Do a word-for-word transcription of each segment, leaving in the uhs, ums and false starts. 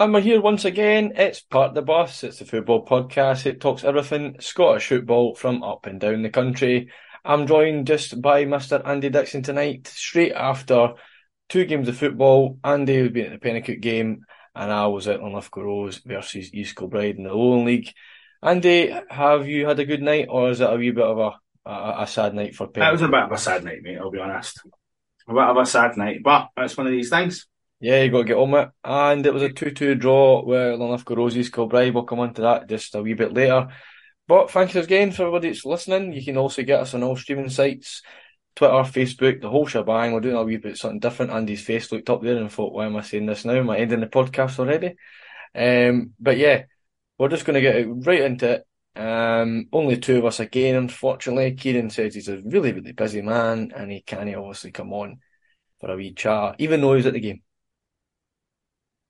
And we're here once again. It's Part of the Bus. It's the football podcast. It talks everything Scottish football from up and down the country. I'm joined just by Mister Andy Dixon tonight. Straight after two games of football, Andy would be at the Pennacook game, and I was out on Lithgow Rose versus East Kilbride in the Lowland League. Andy, have you had a good night, or is it a wee bit of a, a, a sad night for Pennacook? It was a bit of a sad night, mate, I'll be honest. A bit of a sad night, but it's one of these things. Yeah, you got to get on with it. And it was a two two draw with Lithgow Rose, East Kilbride. We'll come on to that just a wee bit later. But thanks again for everybody that's listening. You can also get us on all streaming sites, Twitter, Facebook, the whole shebang. We're doing a wee bit something different. Andy's face looked up there and thought, why am I saying this now? Am I ending the podcast already? Um, but yeah, we're just going to get right into it. Um, only two of us again, unfortunately. Kieran says he's a really, really busy man and he can't obviously come on for a wee chat, even though he was at the game.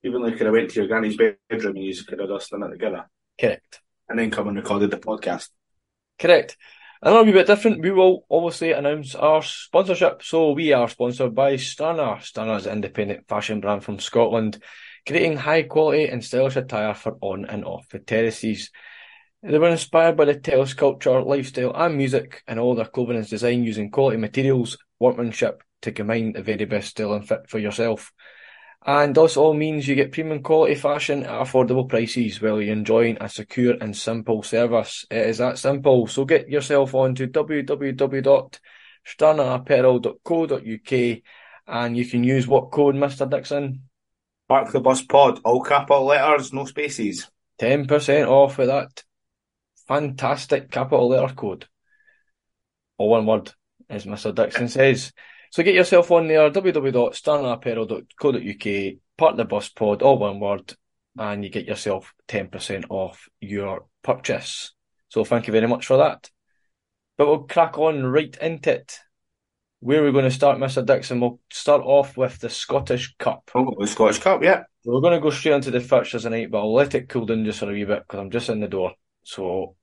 Even though you could have went to your granny's bedroom and you could have just done it together. Correct. And then come and recorded the podcast. Correct. And that'll be a bit different. We will obviously announce our sponsorship. So we are sponsored by Stunner. Stunner is an independent fashion brand from Scotland, creating high quality and stylish attire for on and off the terraces. They were inspired by the Telus culture, lifestyle and music, and all their clothing is designed using quality materials, workmanship to combine the very best style and fit for yourself. And this all means you get premium quality fashion at affordable prices while you're enjoying a secure and simple service. It is that simple. So get yourself on to w w w dot stunner apparel dot co dot u k and you can use what code, Mister Dixon? Park the Bus Pod, all capital letters, no spaces. ten percent off with that fantastic capital letter code. All one word, as Mister Dixon says. So get yourself on there, w w w dot stunner apparel dot co dot u k, part of the Bus Pod, all one word, and you get yourself ten percent off your purchase. So thank you very much for that. But we'll crack on right into it. Where are we going to start, Mister Dixon? We'll start off with the Scottish Cup. Oh, the Scottish Cup, yeah. So we're going to go straight into the fixtures tonight, but I'll let it cool down just for a wee bit because I'm just in the door. So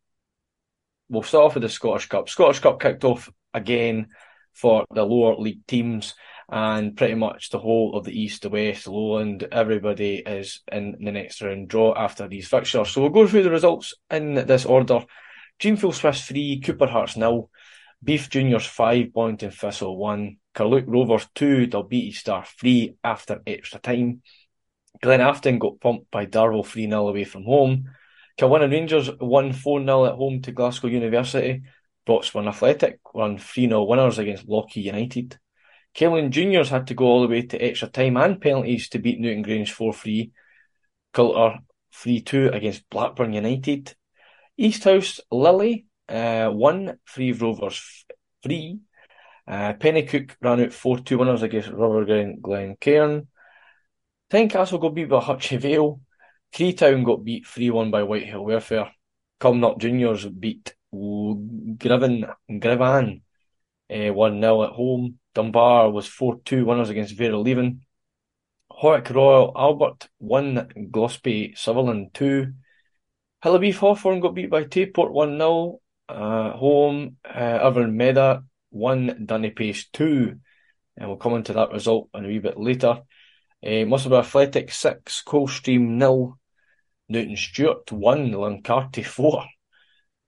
we'll start off with the Scottish Cup. Scottish Cup kicked off again for the lower league teams, and pretty much the whole of the East, the West, the Lowland, everybody is in the next round draw after these fixtures. So we'll go through the results in this order. Dreamfield Swifts three, Cooper Hearts nil, Beef Juniors five, Bonington Thistle one, Carluke Rovers two, Dalbeattie Star three after extra time. Glenafton got pumped by Darvel three nil away from home. Kilwinnan Rangers won four nil at home to Glasgow University. Broxburn Athletic won three nil winners against Lochee United. Cairnlea Juniors had to go all the way to extra time and penalties to beat Newton Grange four three. Coulter three two against Blackburn United. East House Lily uh, won, Three Rovers three. Uh, Pennycook ran out four two winners against Rubberground Glencairn. Tynecastle got beat by Hutchie Vale. Creetown got beat three one by Whitehill Welfare. Cumnock Juniors beat Grivan Grivan eh, one nil at home. Dunbar was four two winners against Vera Leven. Horwick Royal Albert one, Glospy Sutherland two. Hillabeef Hawthorn got beat by Tayport one nil uh, home. Uh, Irvine Meda one, Dunnypace two, and we'll come into that result in a wee bit later. Eh, Musselburgh Athletic six, Coldstream nil, Newton Stewart one, Lancarty four.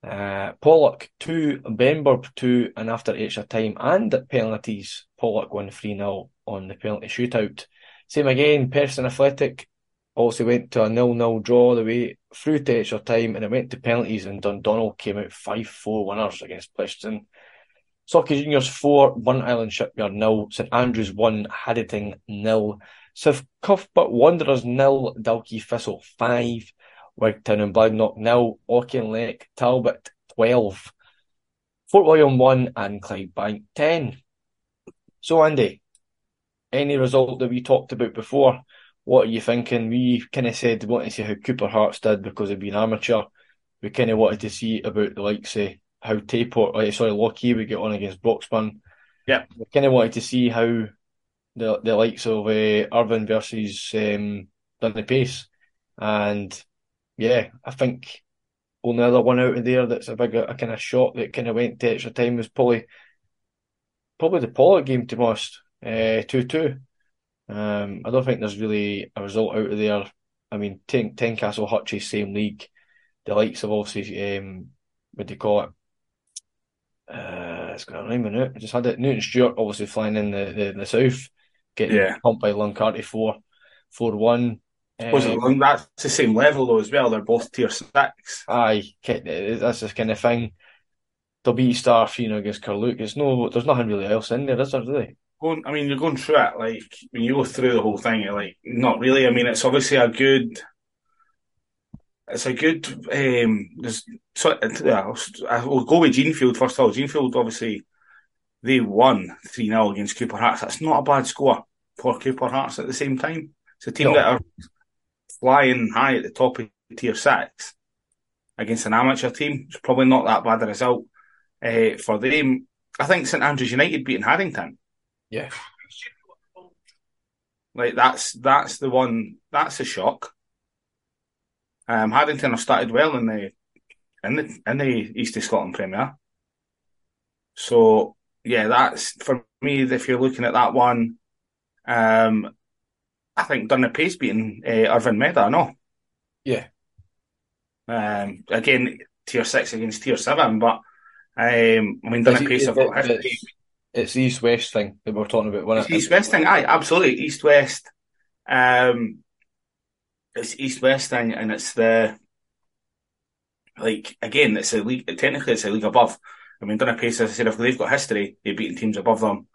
Uh, Pollock two, Benburb two, and after extra time and at penalties, Pollock won three nil on the penalty shootout. Same again, Preston Athletic also went to a nil nil draw the way through to extra time, and it went to penalties, and Dundonald came out five four winners against Preston. Socky Juniors four, Burnt Island Shipyard nil, St Andrews one, Haddington nil, Sif Cuthbert Wanderers nil, Dalkey Thistle five, Wigtown and Bladenock nil, Auchinleck Talbot twelve, Fort William one and Clydebank ten. So Andy, any result that we talked about before, what are you thinking? We kind of said we wanted to see how Cooper Hearts did because they've been amateur. We kind of wanted to see about the likes of how Tayport, sorry, Lochee would get on against Broxburn. Yeah. We kind of wanted to see how the the likes of uh, Irvine versus um, Dunnypace and... Yeah, I think only other one out of there that's a big a, a kind of shot that kind of went to extra time was probably probably the Pollock game to most, uh, two two. Um, I don't think there's really a result out of there I mean, Ten Castle Hutchie, same league. The likes of obviously, um, what do you call it? Uh, it's got a name in it. I just had it. Newton Stewart, obviously flying in the, the, the south, getting yeah. pumped by Llancarty four one. Um, that's the same level though as well. They're both tier six. Aye, that's this kind of thing. W Star, you know, against Carluke. It's no, there's nothing really else in there, is there? Really. Going, I mean, you're going through it. Like when you go through the whole thing, you're like, not really. I mean, it's obviously a good. It's a good. Um, there's so yeah, I'll go with Genefield first of all. Genefield, obviously, they won three nil against Cooper Hearts. That's not a bad score for Cooper Hearts. At the same time, it's a team no. that are flying high at the top of tier six against an amateur team. It's probably not that bad a result uh, for them. I think St Andrews United beating Haddington. Yeah, like that's that's the one. That's a shock. Um, Haddington have started well in the in the in the East of Scotland Premier. So yeah, that's for me. If you're looking at that one, um, I think Dunne Pace beating uh, Irvine Meadow, no, yeah. Um, again, tier six against tier seven, but um, I mean Dunne Pace have got it, it's, it's the East West thing that we're talking about. When it's East West thing, aye, absolutely East West. Um. It's East-West thing, and it's the like again. It's a league. Technically, it's a league above. I mean, Dunne Pace, as I said, if they've got history, they've beaten teams above them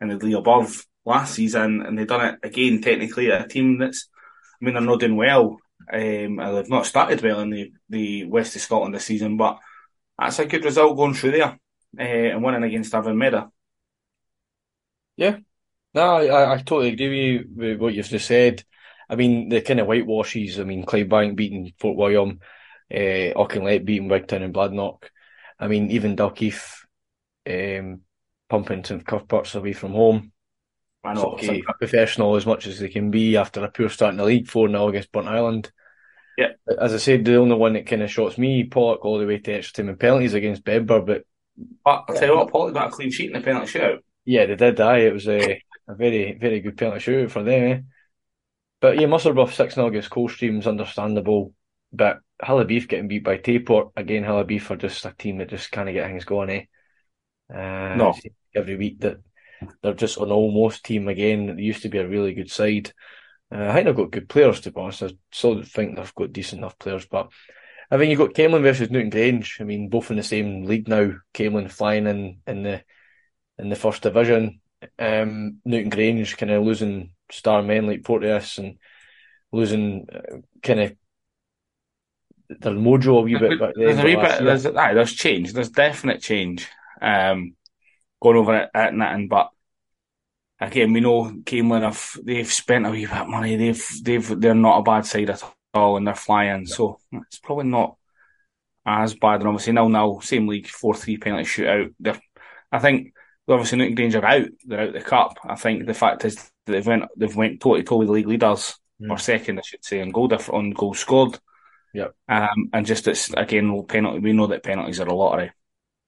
in the league above last season, and they've done it again. Technically, a team that's. I mean, they're not doing well. Um, they've not started well in the the West of Scotland this season, but that's a good result going through there uh, and winning against Avon Meadow. Yeah, no, I I totally agree with you with what you've just said. I mean, the kind of whitewashes, I mean, Clydebank beating Fort William, uh, Auchinleck beating Wigtown and Bladnock. I mean, even Dalkeith um, pumping some Cuthberts away from home. I know, it's like professional as much as they can be after a poor start in the league, four nil against Burnt Island. Yeah. As I said, the only one that kind of shocks me, Pollock all the way to extra time and penalties against Bebber, but... But I'll tell you what, Pollock got a clean sheet in the penalty shootout. Yeah, they did, aye. It was a, a very, very good penalty shootout for them, eh? But yeah, Musselburgh six nil against Coldstream is understandable. But Halabeef getting beat by Tayport, again, Halabeef are just a team that just can't get things going, eh? Uh, no. Every week that they're just an almost team again. They used to be a really good side. Uh, I think they've got good players, to be honest. I still think they've got decent enough players. But I mean, you've got Camelin versus Newton Grange. I mean, both in the same league now. Camelin flying in, in, the, in the first division. Um, Newton Grange kind of losing... star men like Porteous and losing uh, kind of their mojo a wee bit. Back there's a wee bit. There's, aye, there's change. There's definite change um, going over at, at Nitton. But again, we know Camelin have they've spent a wee bit of money. They've they've they're not a bad side at all, and they're flying. Yeah. So it's probably not as bad. And obviously nil nil, same league, four three penalty shootout. They're, I think. Obviously, Newton Grange are out. They're out of the cup. I think the fact is that they've went they've went toe to toe with the league leaders mm. or second, I should say, on goal diff- on goal scored. Yeah. Um, and just it's again penalty. We know that penalties are a lottery.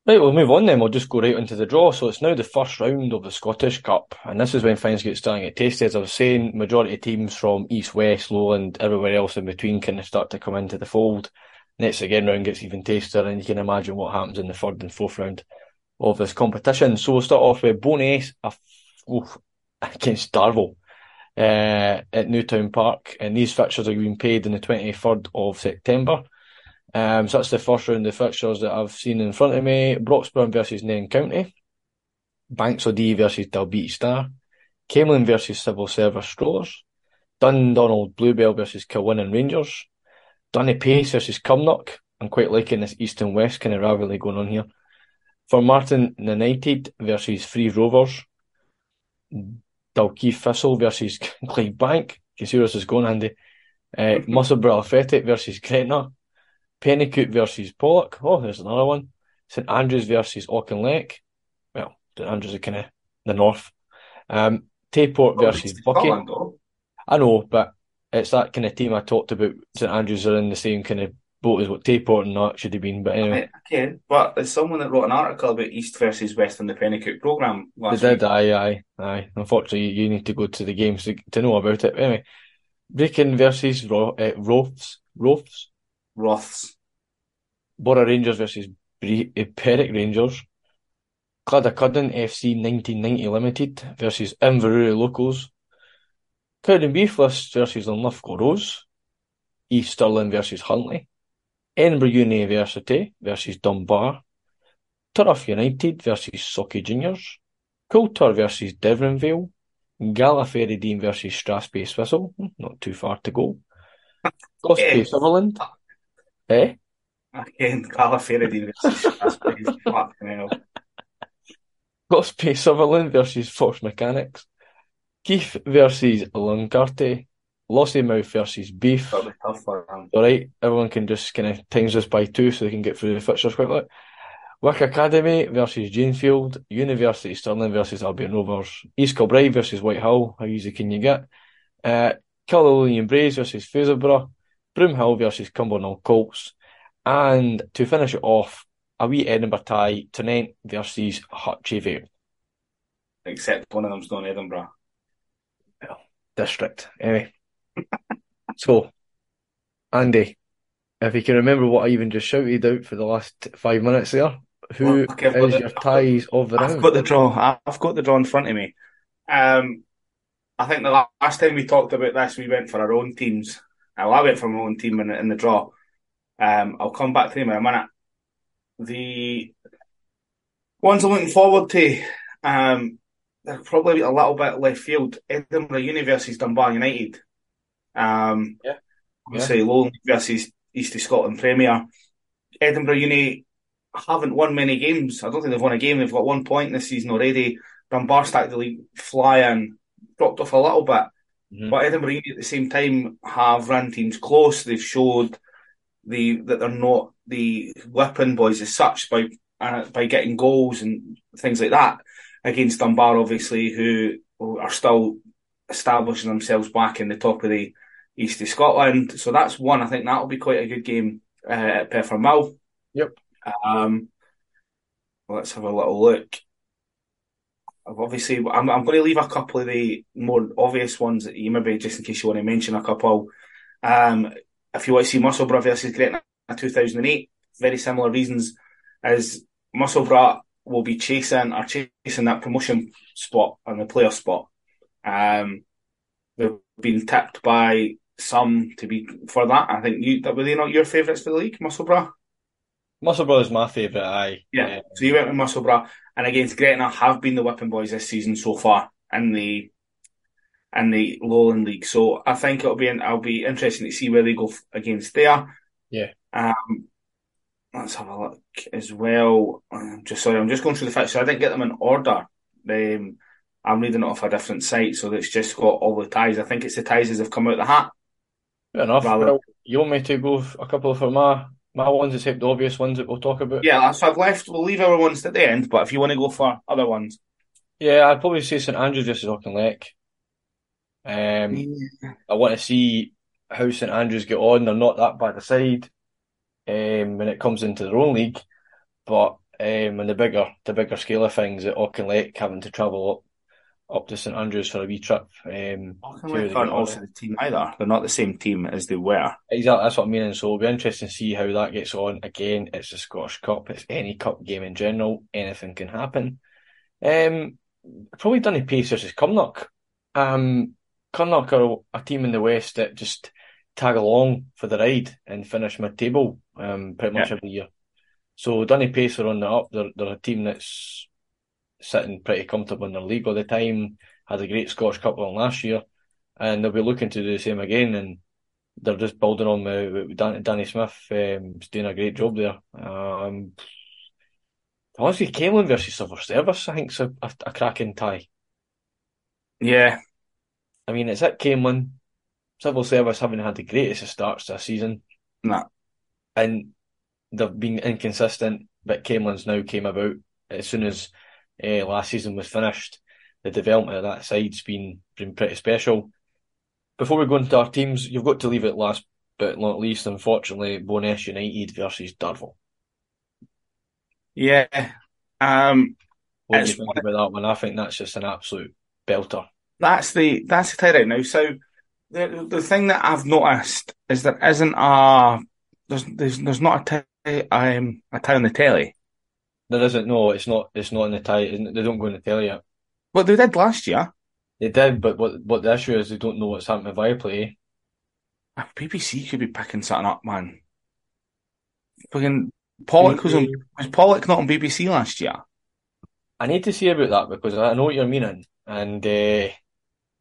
Right. We'll move on then. We'll just go right into the draw. So it's now the first round of the Scottish Cup, and this is when things get starting at taste. As I was saying, majority of teams from East, West, Lowland, everywhere else in between, kind of start to come into the fold. Next again round gets even tastier, and you can imagine what happens in the third and fourth round of this competition. So we'll start off with Bowness uh, oh, against Darvel uh, at Newtown Park, and these fixtures are being paid on the twenty-third of September. Um, so that's the first round of fixtures that I've seen in front of me. Broxburn versus Nairn County, Banks O'Dea versus Dalbeattie Star, Camelin versus Civil Service Strollers, Dundonald Bluebell versus Kilwinnan Rangers, Dunne Pace versus Cumnock. I'm quite liking this East and West kind of rivalry going on here. For Martin United versus Free Rovers, Dalkeith Thistle versus Clydebank. You can see where this is going, Andy. Uh, Musselburgh Athletic versus Gretna, Pennycook versus Pollock. Oh, there's another one. St Andrews versus Auchinleck. Well, St Andrews are kind of the north. Um, Tayport oh, versus Bucky. I know, but it's that kind of team I talked about. St Andrews are in the same kind of boat as what Tayport and that should have been, but anyway. Okay, but there's someone that wrote an article about East versus West in the Pennycook programme last week. They did, aye, aye, aye. Unfortunately, you need to go to the games to, to know about it. Anyway, Brechin versus Ro- uh, Roths. Roths. Roths. Borough Rangers versus Bre- uh, Berwick Rangers. Cladacudden F C nineteen ninety Limited versus Inverurie Locals. Cowdenbeaths versus Linlithgow Rose. East Stirling versus Huntly. Edinburgh University versus Dunbar. Turriff United versus Socky Juniors. Coulter versus Devon Vale. Gallifrey Dean versus Strathspey Swissel. Not too far to go. Gospey Sutherland. Eh? Again, Gallifrey Dean versus Strathspey. Fucking hell. Gospey Sutherland versus Fox Mechanics. Keith versus Llancarty. Lossiemouth versus Beef. That'll be tough for them. Alright, everyone can just kind of times this by two so they can get through the fixtures quickly. Wick Academy versus Janefield. University Stirling versus Albion Rovers. East Kilbride versus Whitehall. How easy can you get? Uh, Caledonian Braves versus Fraserburgh. Broomhill versus Cumbernauld Colts. And to finish it off, a wee Edinburgh tie. Tennent versus Hutchie Vale. Except one of them's not Edinburgh. Well, district. Anyway. So, Andy, if you can remember what I even just shouted out for the last five minutes there, who okay, is the, your ties got, of the round? I've got the draw. I've got the draw in front of me. Um, I think the last time we talked about this, we went for our own teams. Well, I went for my own team in, in the draw. Um, I'll come back to them in a minute. The ones I'm looking forward to, um, they're probably a little bit left field. Edinburgh University's Dunbar United. Um, yeah. Obviously, yeah. Lowland versus East of Scotland Premier. Edinburgh Uni haven't won many games. I don't think they've won a game. They've got one point this season already. Dunbar started the league flying, dropped off a little bit. Mm-hmm. But Edinburgh Uni at the same time have run teams close. They've showed the that they're not the whipping boys as such by uh, by getting goals and things like that against Dunbar, obviously, who are still establishing themselves back in the top of the East of Scotland. So that's one. I think that'll be quite a good game uh, at Peffer Mill. Yep. Um, let's have a little look. I've obviously, I'm, I'm going to leave a couple of the more obvious ones that you maybe, just in case you want to mention a couple. Um, if you want to see Musselburgh versus Gretna two thousand eight, very similar reasons as Musselburgh will be chasing or chasing that promotion spot and the player spot. Um, they've been tipped by some to be for that. I think you were they not your favourites for the league, Musselburgh? Musselburgh is my favourite, aye. Yeah. Um, so you went with Musselburgh, and against Gretna have been the whipping boys this season so far in the in the Lowland League. So I think it'll be it'll be interesting to see where they go against there. Yeah. Um, let's have a look as well. I'm just sorry, I'm just going through the fixtures. I didn't get them in order. Um, I'm reading it off a different site, so it's just got all the ties. I think it's the ties as they've come out of the hat. Fair enough. Rather... Well, you want me to go a couple of my, my ones, except the obvious ones that we'll talk about? Yeah, so I've left, we'll leave our ones to the end, but if you want to go for other ones. Yeah, I'd probably say St Andrews versus Auchinleck. Um, yeah. I want to see how St Andrews get on. They're not that bad a side um, when it comes into their own league, but um, on the bigger, the bigger scale of things, at Auchinleck having to travel up up to St Andrews for a wee trip. Um, Auchinleck aren't also the team either. They're not the same team as they were. Exactly, that's what I mean. And so it'll be interesting to see how that gets on. Again, it's the Scottish Cup. It's any cup game in general. Anything can happen. Um, probably Dundee Pace versus Cumnock. Um, Cumnock are a team in the West that just tag along for the ride and finish mid-table um, pretty much yeah. every year. So Dundee Pace are on the up. They're, they're a team that's sitting pretty comfortable in their league all the time, had a great Scottish Cup run last year, and they'll be looking to do the same again, and they're just building on with Dan- Danny Smith. Um, he's doing a great job there. Um, honestly, Caelan versus Silver Service, I think, is a, a, a cracking tie. Yeah. I mean, it's at Caelan. Silver Service haven't had the greatest of starts this season. Nah. And they've been inconsistent, but Caelan's now came about as soon as Uh, last season was finished. The development of that side's been been pretty special. Before we go into our teams, you've got to leave it last but not least, unfortunately, Bo'ness United versus Durville. Yeah. Um, what do you think about that one? I think that's just an absolute belter. That's the that's the tie right now. So the the thing that I've noticed is there isn't a there's there's, there's not a tie um a tie on the telly. There isn't. No, it's not. It's not in the tie. They don't go on the telly yet. Well, they did last year. They did, but what what the issue is they don't know what's happening via play. B B C could be picking something up, man. Fucking Pollock was on. Was Pollock not on B B C last year? I need to see about that because I know what you're meaning. And uh...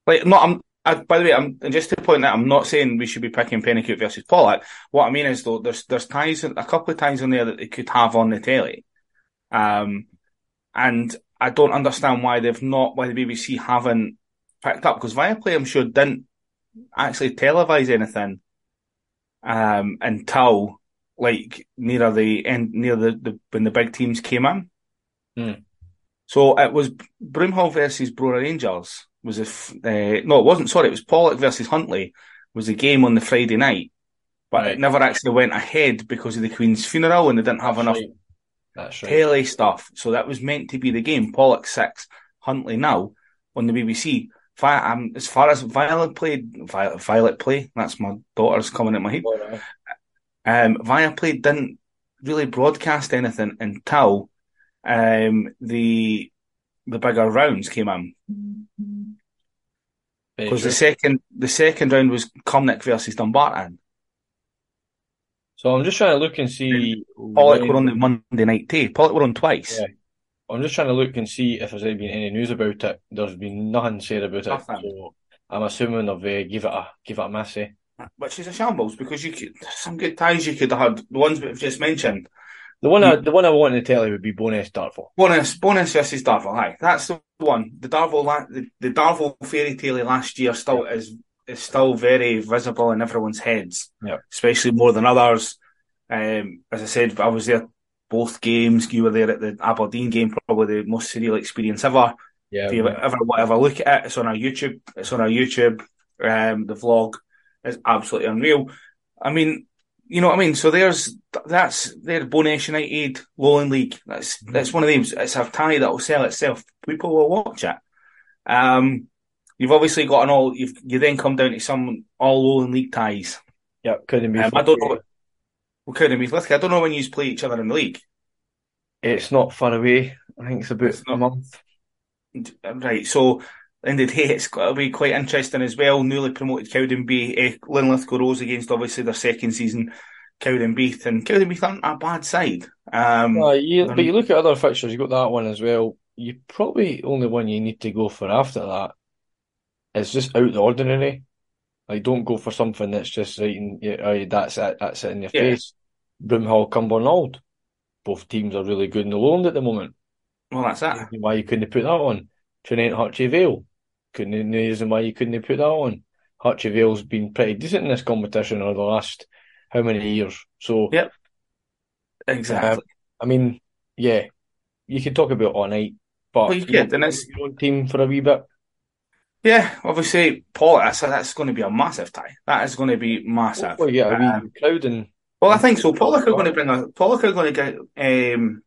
like, no, I'm. I, by the way, I'm just to point out, I'm not saying we should be picking Pennycook versus Pollock. What I mean is though, there's there's ties, a couple of ties on there that they could have on the telly, um, and I don't understand why they've not, why the B B C haven't picked up because Viaplay, I'm sure, didn't actually televise anything um, until like near the end, near the, the when the big teams came in. Mm. So it was Broomhall versus Brora Angels. Was if uh, no, it wasn't. Sorry, it was Pollock versus Huntly. Was the game on the Friday night, but right. It never actually went ahead because of the Queen's funeral, and they didn't have That's enough right. That's right. telly stuff. So that was meant to be the game. Pollock six, Huntly now on the B B C. Vi- um, as far as Violet played, Vi- Violet play. That's my daughter's coming at my head. Right. Um, Viaplay didn't really broadcast anything until um, the the bigger rounds came in. Because the second the second round was Cumnock versus Dumbarton. So I'm just trying to look and see... Pollock when... were on the Monday night day. Pollock were on twice. Yeah. I'm just trying to look and see if there's been any news about it. There's been nothing said about nothing. it. So I'm assuming they've uh, give it a give it a messy. Which is a shambles, because you could, some good ties you could have had. The ones we've just mentioned. The one I, the one I wanted to tell you would be Bowness Darvel. Bowness, Bowness versus Darvel, aye. That's the one. The Darvel, the, the Darvel fairy tale last year still is is still very visible in everyone's heads, yep. Especially more than others. Um, as I said, I was there both games. You were there at the Aberdeen game, probably the most surreal experience ever. Yeah, if you right. ever want to have a look at it, it's on our YouTube. It's on our YouTube. Um, the vlog is absolutely unreal. I mean. You know what I mean? So there's that's there's Bowness United, Lowland League. That's that's one of them. It's a tie that will sell itself. People will watch it. Um, you've obviously got an all. You've, you then come down to some all Lowland League ties. Yeah, couldn't be. Um, I don't know. Well, couldn't be. I don't know when you play each other in the league. It's not far away. I think it's about it's not, a month. Right. So in the day, it's got to be quite interesting as well. Newly promoted Cowdenbeath, eh, Linlithgow Rose against obviously their second season Cowdenbeath, and Cowdenbeath aren't a bad side. Um, uh, you, but you look at other fixtures, you've got that one as well. You probably only one you need to go for after that is just out the ordinary. Like, don't go for something that's just right in your, that's it, that's it in your yeah. face. Broomhall, Cumbernauld, both teams are really good in the Lowland at the moment. Well, that's it. Why you couldn't have put that on? Trinity, Hartley Vale. Couldn't, no reason why you couldn't have put that on. Hartley Vale's been pretty decent in this competition over the last how many years? So, yep, exactly. Uh, I mean, yeah, you could talk about all night, but well, you could, and it's your own team for a wee bit. Yeah, obviously, Paul, that's, that's going to be a massive tie. That is going to be massive. Well, yeah, a um, wee crowd and. Well, I think so. Pollock are going to bring a Pollock are going to get um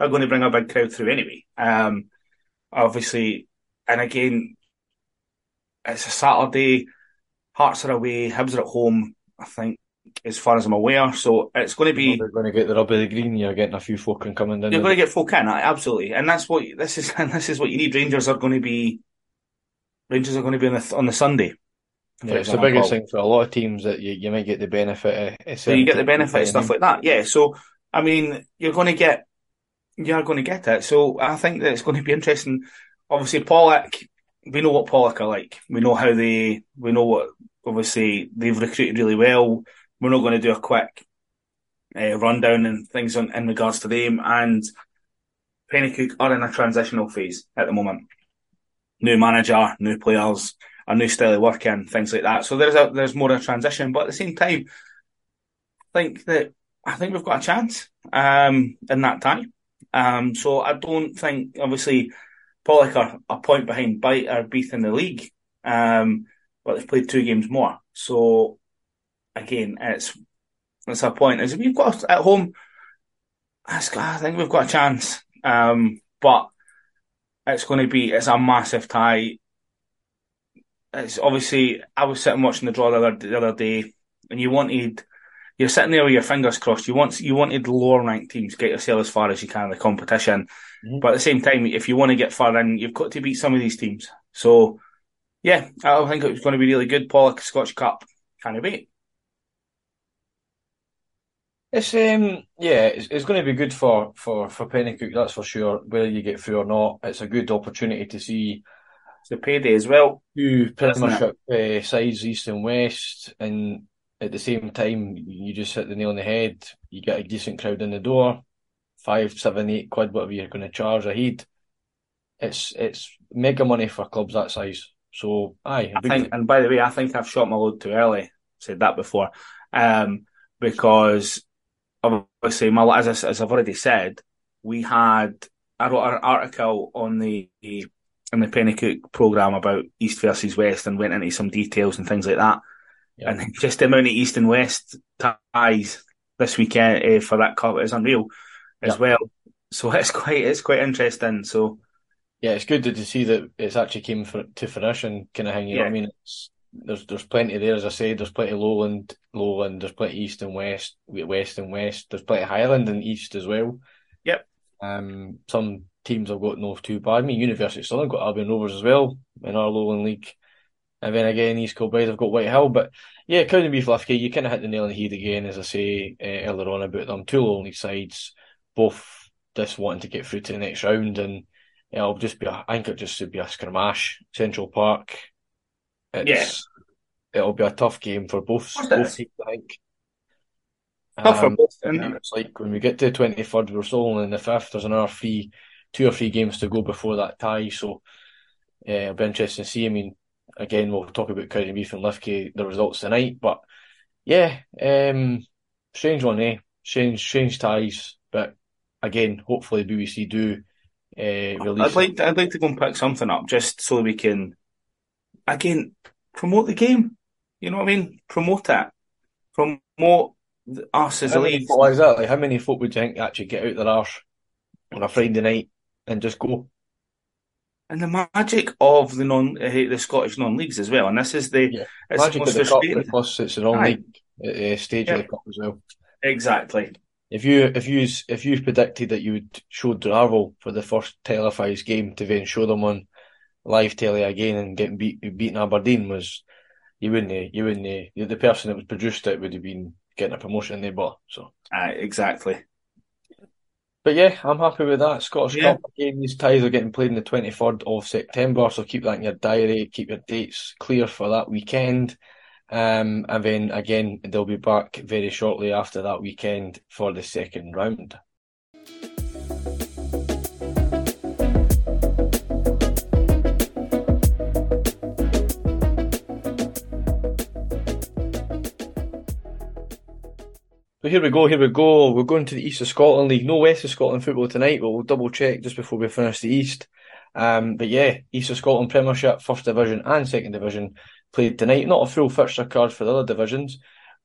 are going to bring a big crowd through anyway. Um, obviously, and again. It's a Saturday, Hearts are away, Hibs are at home, I think, as far as I'm aware. So it's going to be... You know they're going to get the rub of the green, you're getting a few folk in coming down. You're going to get folk in, absolutely. And that's what this is and this is what you need. Rangers are going to be... Rangers are going to be on the, on the Sunday. Yeah, it's the biggest thing for a lot of teams that you, you might get the benefit of... So you get the benefit of stuff like that, yeah. So, I mean, you're going to get... You're going to get it. So I think that it's going to be interesting. Obviously, Pollock... We know what Pollock are like. We know how they, we know what, obviously, they've recruited really well. We're not going to do a quick uh, rundown and things on, in regards to them. And Pennycook are in a transitional phase at the moment. New manager, new players, a new style of working, things like that. So there's a, there's more of a transition. But at the same time, I think that, I think we've got a chance um, in that time. Um, so I don't think, obviously, Pollock are a point behind Bite or Beath in the league, um, but they've played two games more. So, again, it's it's a point. As we've got at home, I think we've got a chance, um, but it's going to be it's a massive tie. it's obviously, I was sitting watching the draw the other, the other day, and you wanted, you're sitting there with your fingers crossed. You want, you wanted lower ranked teams to get yourself as far as you can in the competition. Mm-hmm. But at the same time, if you want to get far in, you've got to beat some of these teams. So, yeah, I think it was going to be really good. Pollock Scottish Cup, can't wait. It's um yeah, it's, it's going to be good for for for Pennycook, that's for sure. Whether you get through or not, it's a good opportunity to see. It's the payday as well. You pretty much uh, sides east and west, and at the same time, you just hit the nail on the head. You get a decent crowd in the door, five, seven, eight quid, whatever you're going to charge a head. It's it's mega money for clubs that size. So aye, I think. And by the way, I think I've shot my load too early. Said that before, um, because. Obviously, my, as, I, as I've already said, we had I wrote an article on the on the Pennycook programme about East versus West and went into some details and things like that. Yeah. And just the amount of East and West ties this weekend eh, for that cup is unreal as yeah. well. So it's quite it's quite interesting. So yeah, it's good to see that it's actually came for, to fruition. Kind of thing, you yeah. know what I mean? It's, There's there's plenty there, as I said. There's plenty lowland, lowland. There's plenty east and west, west and west. There's plenty highland and east as well. Yep. Um, some teams have got no too bad. I mean, University of Stirling got Albion Rovers as well in our lowland league, and then again East Kilbride have got Whitehill. But yeah, County Meath Lithgow, you kind of hit the nail on the head again, as I say uh, earlier on about them two lowland league sides, both just wanting to get through to the next round, and it'll just be a, I think it just should be a skirmish. Central Park. Yes, yeah. It'll be a tough game for both. both teams, I think. Tough um, for both. It's like when we get to the twenty-third, we're still only in the fifth. There's another three, two or three games to go before that tie. So uh, it'll be interesting to see. I mean, again, we'll talk about Cowdenbeath and Lithgow, the results tonight. But yeah, um, strange one, eh? Strange, strange ties. But again, hopefully B B C do uh, release. I'd like, to, I'd like to go and pick something up just so we can. Again, promote the game. You know what I mean? Promote it. Promote us as a league. Well, exactly. How many folk would you think actually get out their arse on a Friday night and just go? And the magic of the non uh, the Scottish non-leagues as well. And this is the... Yeah. It's magic the most of the cup, plus it's a non-league uh, stage yeah. of the cup as well. Exactly. If you if you if you predicted that you would show Darvel for the first televised game to then show them on live telly again and getting beat, beaten Aberdeen was you wouldn't you wouldn't the person that was produced it would have been getting a promotion in the bar. So uh, exactly. But yeah, I'm happy with that. Scottish yeah. Cup again, these ties are getting played on the twenty-third of September, so keep that in your diary, keep your dates clear for that weekend. Um, and then again they'll be back very shortly after that weekend for the second round. So here we go, here we go. We're going to the East of Scotland League. No West of Scotland football tonight, but we'll double check just before we finish the East. Um, but yeah, East of Scotland Premiership, First Division and Second Division played tonight. Not a full fixture card for the other divisions,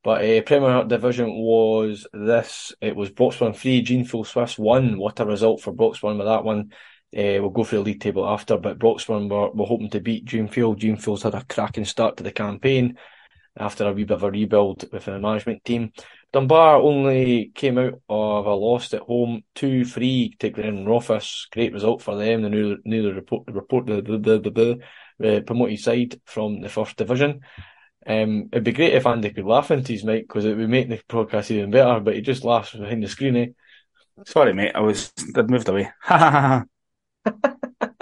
but uh, Premier Division was this. It was Broxburn three, Jeanfield Swifts one. What a result for Broxburn with that one. Uh, we'll go through the league table after, but Broxburn were, were hoping to beat Jeanfield. Jeanfield's had a cracking start to the campaign after a wee bit of a rebuild within the management team. Dunbar only came out of a loss at home, two three to Glenrothes. Great result for them, the newly, newly report, report, blah, blah, blah, blah, uh, promoted side from the First Division. Um, it'd be great if Andy could laugh into his mic, because it would make the podcast even better, but he just laughs behind the screen, eh? Sorry, mate, I was, I'd moved away. Ha ha ha.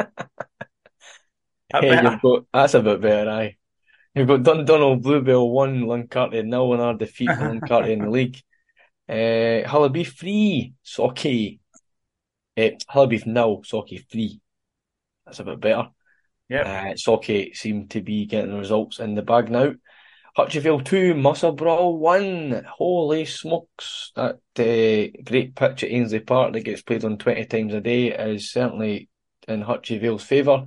That's a bit better, aye. We've got Dundonald Bluebell one, Llancarty nil in our defeat to Llancarty in the league. Uh, Hullabeath three, Socky. Uh, Hullabeath nil, Socky three. That's a bit better. Yeah. Uh, Socky seemed to be getting the results in the bag now. Hutchiefield two, Musselburgh one. Holy smokes. That uh, great pitch at Ainsley Park that gets played on twenty times a day is certainly in Hutchiefield's favour.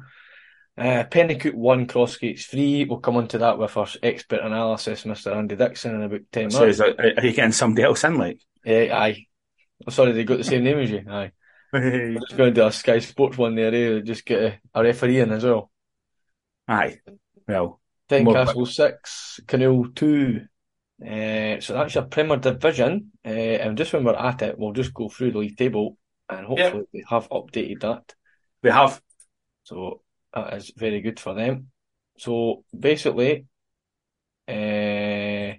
Uh, Pennycook one, Crossgates three. We'll come on to that with our expert analysis, Mister Andy Dixon, in about ten minutes. So that, are you getting somebody else in, like? Uh, aye. Oh, sorry, they got the same name as you? Aye. I'm just going to do a Sky Sports one there, eh? Just get a, a referee in as well. Aye. Well, Then More Castle quick. six, Canal two. Uh, so that's your Premier Division. Uh, and just when we're at it, we'll just go through the league table and hopefully we yep. have updated that. We have. So that is very good for them. So basically, uh, here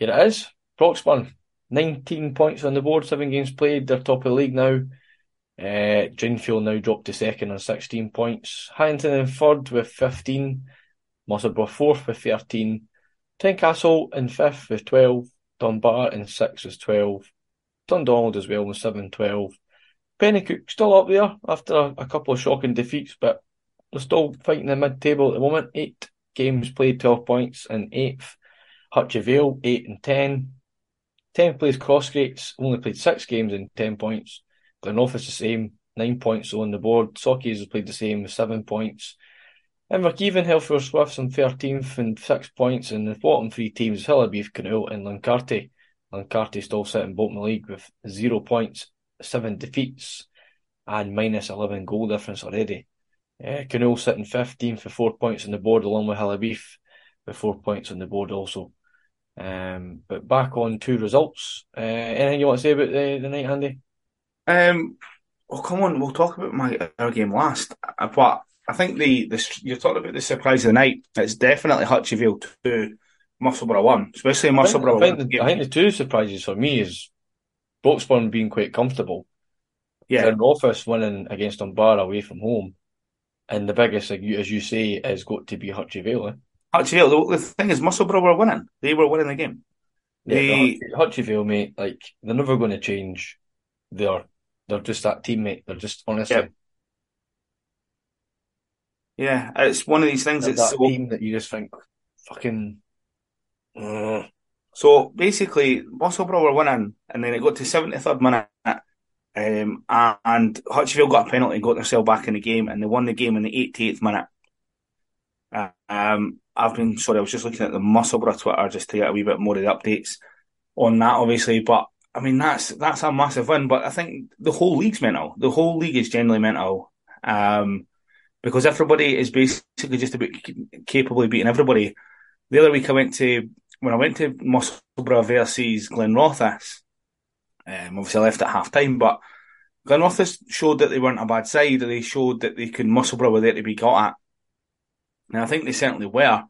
it is. Broxburn, nineteen points on the board, seven games played. They're top of the league now. Uh, Drinfield now dropped to second on sixteen points. Haddington in third with fifteen. Musselburgh fourth with thirteen. Tynecastle in fifth with twelve. Dunbar in sixth with twelve. Dundonald as well with seven twelve. Pennycook still up there after a, a couple of shocking defeats, but they're still fighting the mid-table at the moment. Eight games played, twelve points in eighth. Hutchie Vale, eight and ten. Ten plays Crossgates, only played six games and ten points. Glenoffa's the same, nine points on the board. Sockies has played the same with seven points. Inverkeithing, Helfer Swifts in thirteenth and six points. And the bottom three teams, Hillabeath, Canute and Lancarty. Lancarty still sitting bottom of the league with zero points, seven defeats, and minus eleven goal difference already. Uh, Canute sitting fifteenth for four points on the board, along with Hillabeath with four points on the board also. Um, but back on two results. Uh, anything you want to say about the, the night, Andy? Um, oh come on, we'll talk about my our game last. But I think the, the you talked about the surprise of the night. It's definitely Hutchie Vale two, Musselburgh one, especially Musselburgh. I think, the, I think the two surprises for me is Broxburn being quite comfortable. Yeah, their office winning against Dunbar away from home, and the biggest, like you, as you say, is got to be Hutchie Vale. Eh? Hutchie Vale. The, the thing is, Musselburgh were winning. They were winning the game. Yeah, they... Hutchie Vale, mate. Like they're never going to change their. They're just that teammate. They're just, honestly. Yeah, yeah it's one of these things. It's that so, team that you just think, fucking. Uh. So basically, Musselburgh were winning, and then it got to seventy-third minute, um, and Hutchville got a penalty and got themselves back in the game, and they won the game in the eighty-eighth minute. Uh, um, I've been, sorry, I was just looking at the Musselburgh Twitter just to get a wee bit more of the updates on that, obviously, but. I mean, that's that's a massive win, but I think the whole league's mental. The whole league is generally mental um, because everybody is basically just about capable of beating everybody. The other week I went to, when I went to Musselburgh versus Glenrothes, um, obviously I left at half-time, but Glenrothes showed that they weren't a bad side. They showed that they could, Musselburgh were there to be got at. And I think they certainly were.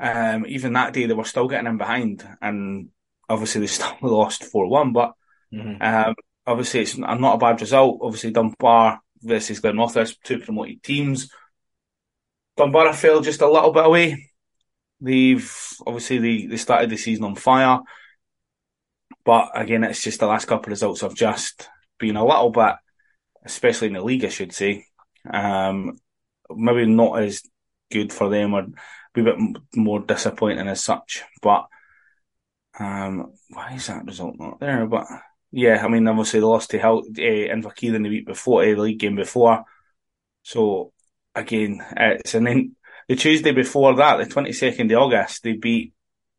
Um, even that day, they were still getting in behind, and obviously, they still lost four one, but mm-hmm. um, obviously, it's not a bad result. Obviously, Dunbar versus Glenrothes, two promoted teams. Dunbar fell just a little bit away. They've obviously they, they started the season on fire, but again, it's just the last couple of results have just been a little bit, especially in the league, I should say, um, maybe not as good for them or be a bit more disappointing as such, but. Um, why is that result not there? But yeah, I mean, obviously they lost to Hill, uh, Inverkeithing the week before, uh, the league game before. So again, it's and then the Tuesday before that, the twenty second of August, they beat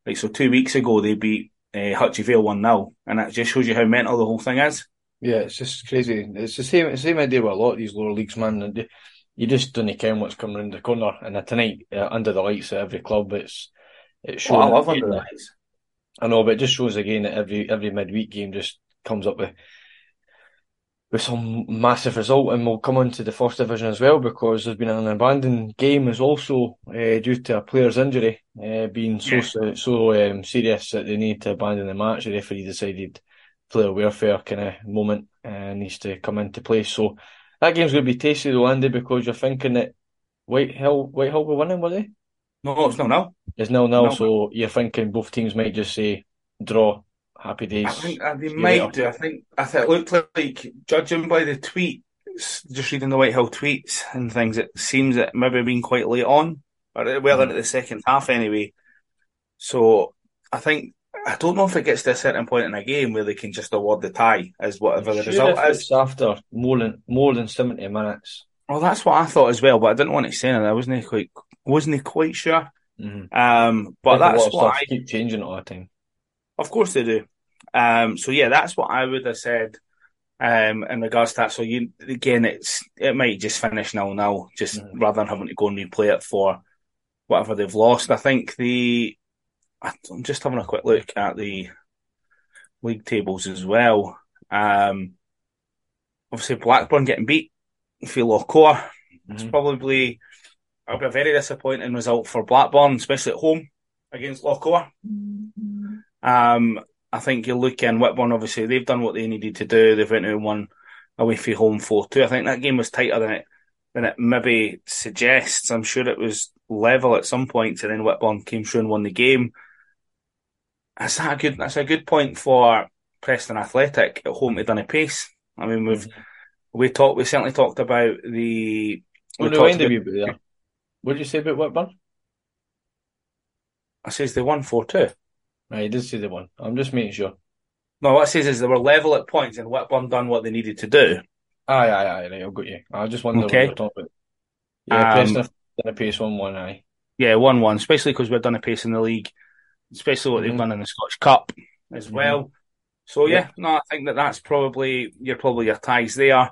like so two weeks ago they beat uh, Hutchie Vale one nil, and that just shows you how mental the whole thing is. Yeah, it's just crazy. It's the same the same idea with a lot of these lower leagues, man. You just don't care what's coming around the corner. And tonight, uh, under the lights at every club, it's it's showing. Oh, I love under the lights. I know, but it just shows again that every every midweek game just comes up with with some massive result, and we'll come on to the first division as well because there's been an abandoned game as also uh, due to a player's injury uh, being so yeah. so um, serious that they need to abandon the match. The referee decided player welfare kind of moment uh, needs to come into play. So that game's going to be tasty though, Andy, because you're thinking that Whitehill Whitehill were winning, were they? No, it's not now. It's now now, no. So you're thinking both teams might just say draw, happy days. I think uh, they might later. do. I think I think it looked like, like judging by the tweets, just reading the Whitehill tweets and things, it seems that maybe been quite late on, or well mm. into the second half anyway. So I think I don't know if it gets to a certain point in a game where they can just award the tie as whatever I'm the sure result if is. It's after more than more than seventy minutes. Well, that's what I thought as well, but I didn't want to say anything. I wasn't quite, wasn't quite sure. Mm-hmm. Um, but that's what stuff I keep changing all the time. Of course they do. Um, so yeah, that's what I would have said um, in regards to that. So you again, it's it might just finish nil nil, just mm-hmm. rather than having to go and replay it for whatever they've lost. I think the... I'm just having a quick look at the league tables as well. Um, obviously, Blackburn getting beat. For Lochcore, mm-hmm. It's probably a, a very disappointing result for Blackburn, especially at home against Lochcore. Um, I think you look in Whitburn, obviously, they've done what they needed to do. They've went out and won away from home four two. I think that game was tighter than it than it maybe suggests. I'm sure it was level at some points, and then Whitburn came through and won the game. That's a good, that's a good point for Preston Athletic at home to Dunipace. I mean, we've mm-hmm. We talked. We certainly talked about the. Well, we no, talked about, you, yeah. What did you say about Whitburn? I says they won four two. No, you did say they won. I'm just making sure. No, what I says is they were level at points, and Whitburn done what they needed to do. Aye, aye, aye. Right, I've got you. I just wondered okay. what you were talking about. Yeah, um, Preston done a pace one one. Aye. Yeah, one one. Especially because we've done a pace in the league, especially what mm-hmm. they've done in the Scottish Cup as mm-hmm. well. So yeah, yeah, no, I think that that's probably you're probably your ties there.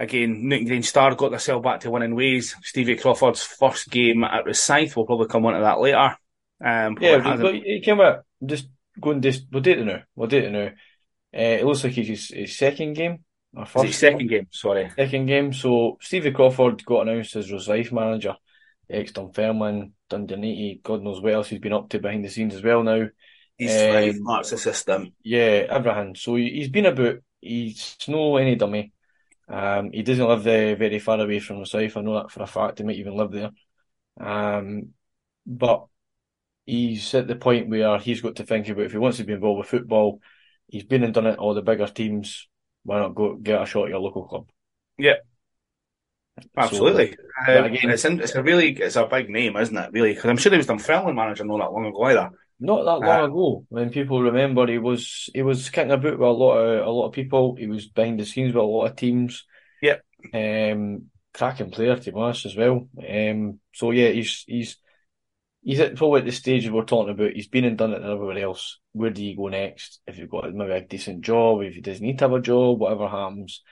Again, Newton Green Star got themselves back to winning ways. Stevie Crawford's first game at Rosyth. We'll probably come on to that later. Um, yeah, but he came out just going. Just we'll do it now. We'll do it now. Uh, it looks like it's his, his second game. Or first it's his second game. Sorry, second game. So Stevie Crawford got announced as Rosyth manager, ex Dunfermline, Dundee. God knows what else he's been up to behind the scenes as well now. He's thrived, um, marks the system. Yeah, everything. So he's been about, he's no any dummy. Um, he doesn't live there very far away from Rosyth. I know that for a fact. He might even live there. Um, but he's at the point where he's got to think about if he wants to be involved with football, he's been and done it all the bigger teams, why not go get a shot at your local club? Yeah. Absolutely. So, um, again, it's, in, it's a really, it's a big name, isn't it, really? Because I'm sure he was Dunfermline manager not that long ago either. Not that long uh, ago, when people remember, he was he was kicking about with a lot of a lot of people. He was behind the scenes with a lot of teams. Yep, um, cracking player to be honest as well. Um, so yeah, he's he's he's at probably at the stage we're talking about. He's been and done it everywhere else. Where do you go next? If you've got maybe a decent job, if he doesn't need to have a job, whatever happens,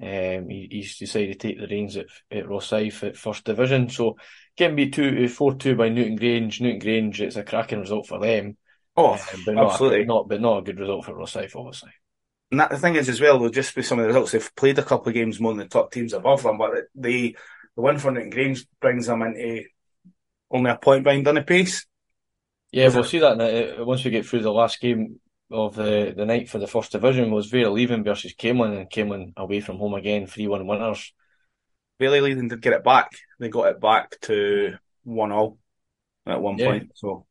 um, he, he's decided to take the reins at at Rosyth at First Division. So. Getting beat four two by Newton Grange. Newton Grange, it's a cracking result for them. Oh, uh, but not, absolutely. Not, but not a good result for Rosyth, obviously. And that, the thing is as well, though, just with some of the results, they've played a couple of games more than the top teams above them, but the, the win for Newton Grange brings them into only a point behind Dunipace. Yeah, is we'll it? see that in a, once we get through the last game of the, the night for the First Division was Vale Leven versus Camelin, and Camelin away from home again, three one winners. Bailey Leiden did get it back. They got it back to one all at one yeah. point. So,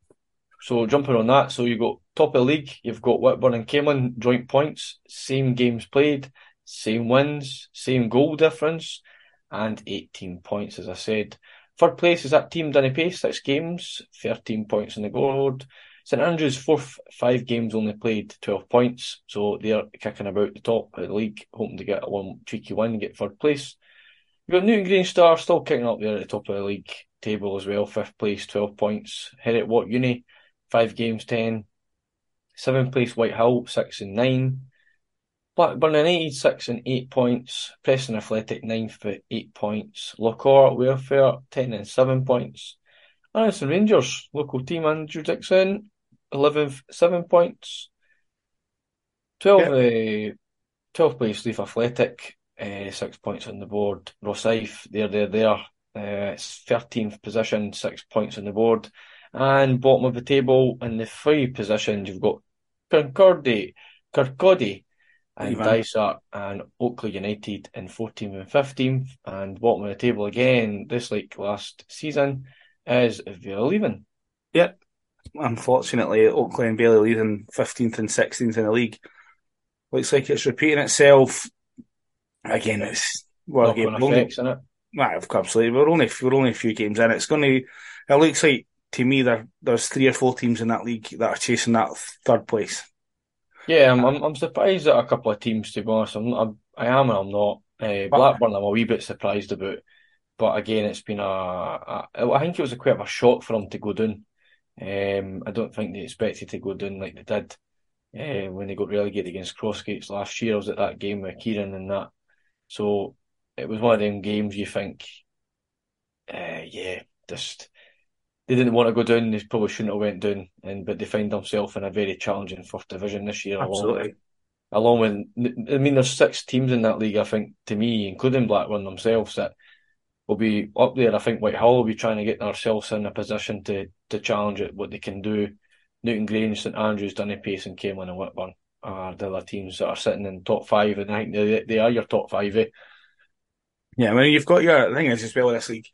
so jumping on that, so you've got top of the league. You've got Whitburn and Camelin joint points, same games played, same wins, same goal difference, and eighteen points. As I said, third place is that team Dunipace, six games, thirteen points on the goal board. St Andrews fourth, five games only played, twelve points. So they're kicking about the top of the league, hoping to get a one cheeky win and get third place. You've got Newton Green Star still kicking up there at the top of the league table as well. Fifth place, twelve points. Heriot Watt Uni, five games, ten. Seventh place, Whitehill, six and nine. Blackburn United, six and eight points. Preston Athletic, ninth for eight points. Lochore, Welfare, ten and seven points. Anderson Rangers, local team Andrew Dixon, eleventh, seven points. twelfth, yeah. uh, twelfth place, Leith Athletic. Uh, six points on the board. Rosyth, there, there, there. Uh, it's thirteenth position, six points on the board. And bottom of the table, in the three positions, you've got Kirkcaldy, Kirkcaldy and Dysart and Oakley United in fourteenth and fifteenth. And bottom of the table again, just like last season, is Vale Leven. Yep. Unfortunately, Oakley and Vale Leven fifteenth and sixteenth in the league. Looks like it's repeating itself. Again, it's well, again, effects, only, it? Right, absolutely. We're only we're only a few games in. It's going to. It looks like to me there there's three or four teams in that league that are chasing that third place. Yeah, I'm um, I'm, I'm surprised at a couple of teams. To be honest, I'm, I'm I am and I'm not. Uh, Blackburn, I'm a wee bit surprised about. But again, it's been a, a. I think it was a quite of a shock for them to go down. Um, I don't think they expected to go down like they did. Uh, when they got relegated against Crossgates last year, I was at that game with Kieran and that. So it was one of them games you think, uh, yeah, just they didn't want to go down. They probably shouldn't have went down. And but they find themselves in a very challenging fourth division this year. Absolutely. Along with, along with, I mean, there's six teams in that league. I think, to me, including Blackburn themselves, that will be up there. I think Whitehall will be trying to get themselves in a position to to challenge it. What they can do. Newton Grange, St Andrews, Dunny Pace, and Camlin and Whitburn are the other teams that are sitting in top five, and I think they they are your top five. Eh? Yeah, I mean, you've got your thing is as well in this league.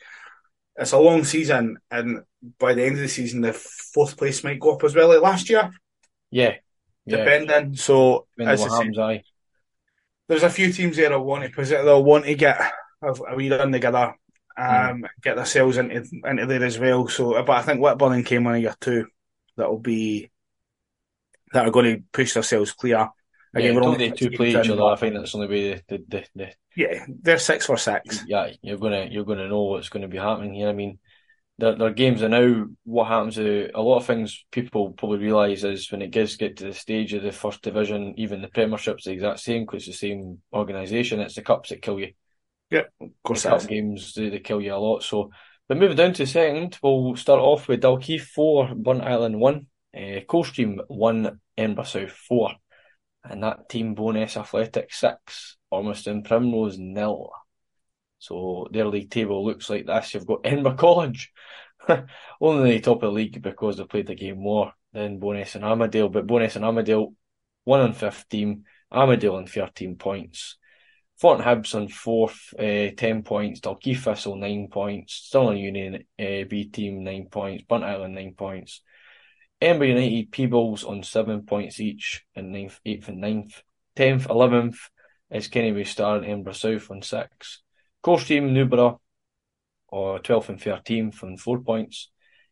It's a long season, and by the end of the season, the fourth place might go up as well, like last year. Yeah, yeah. Depending. So, depending as I say, there's a few teams there that want to they'll want to get a wee run together, um, mm. get themselves into into there as well. So, but I think Whitburn and Camlin are your two that'll be that are going to push themselves clear. Again, yeah, we're only two play each other. I think that's the only way. The, the, the, yeah, they're six for six. Yeah, you're gonna you're gonna know what's going to be happening here. I mean, their their games are now. What happens to a lot of things people probably realise is when it gets get to the stage of the first division, even the Premiership's the exact same because it's the same organisation. It's the cups that kill you. Yeah, of course. The cup games they, they kill you a lot. So, but moving down to second, we'll start off with Dalkeith four, Burnt Island one, uh, Coldstream one, Embersouth four. And that team, Bowness Athletic six, Ormiston Primrose nil. So their league table looks like this. You've got Edinburgh College only top of the league because they played the game more than Bowness and Armadale. But Bowness and Armadale one on fifteen, Armadale on thirteen points, Fort Hibbs on fourth, uh, ten points, Dalkeith Thistle nine points, Stirling Union uh, B team nine points, Burnt Island nine points. Edinburgh United, Peebles on seven points each, and ninth, eighth and ninth. tenth, eleventh is Kennyway Star and Edinburgh South on six. Coldstream, Newborough, or twelfth and thirteenth on four points.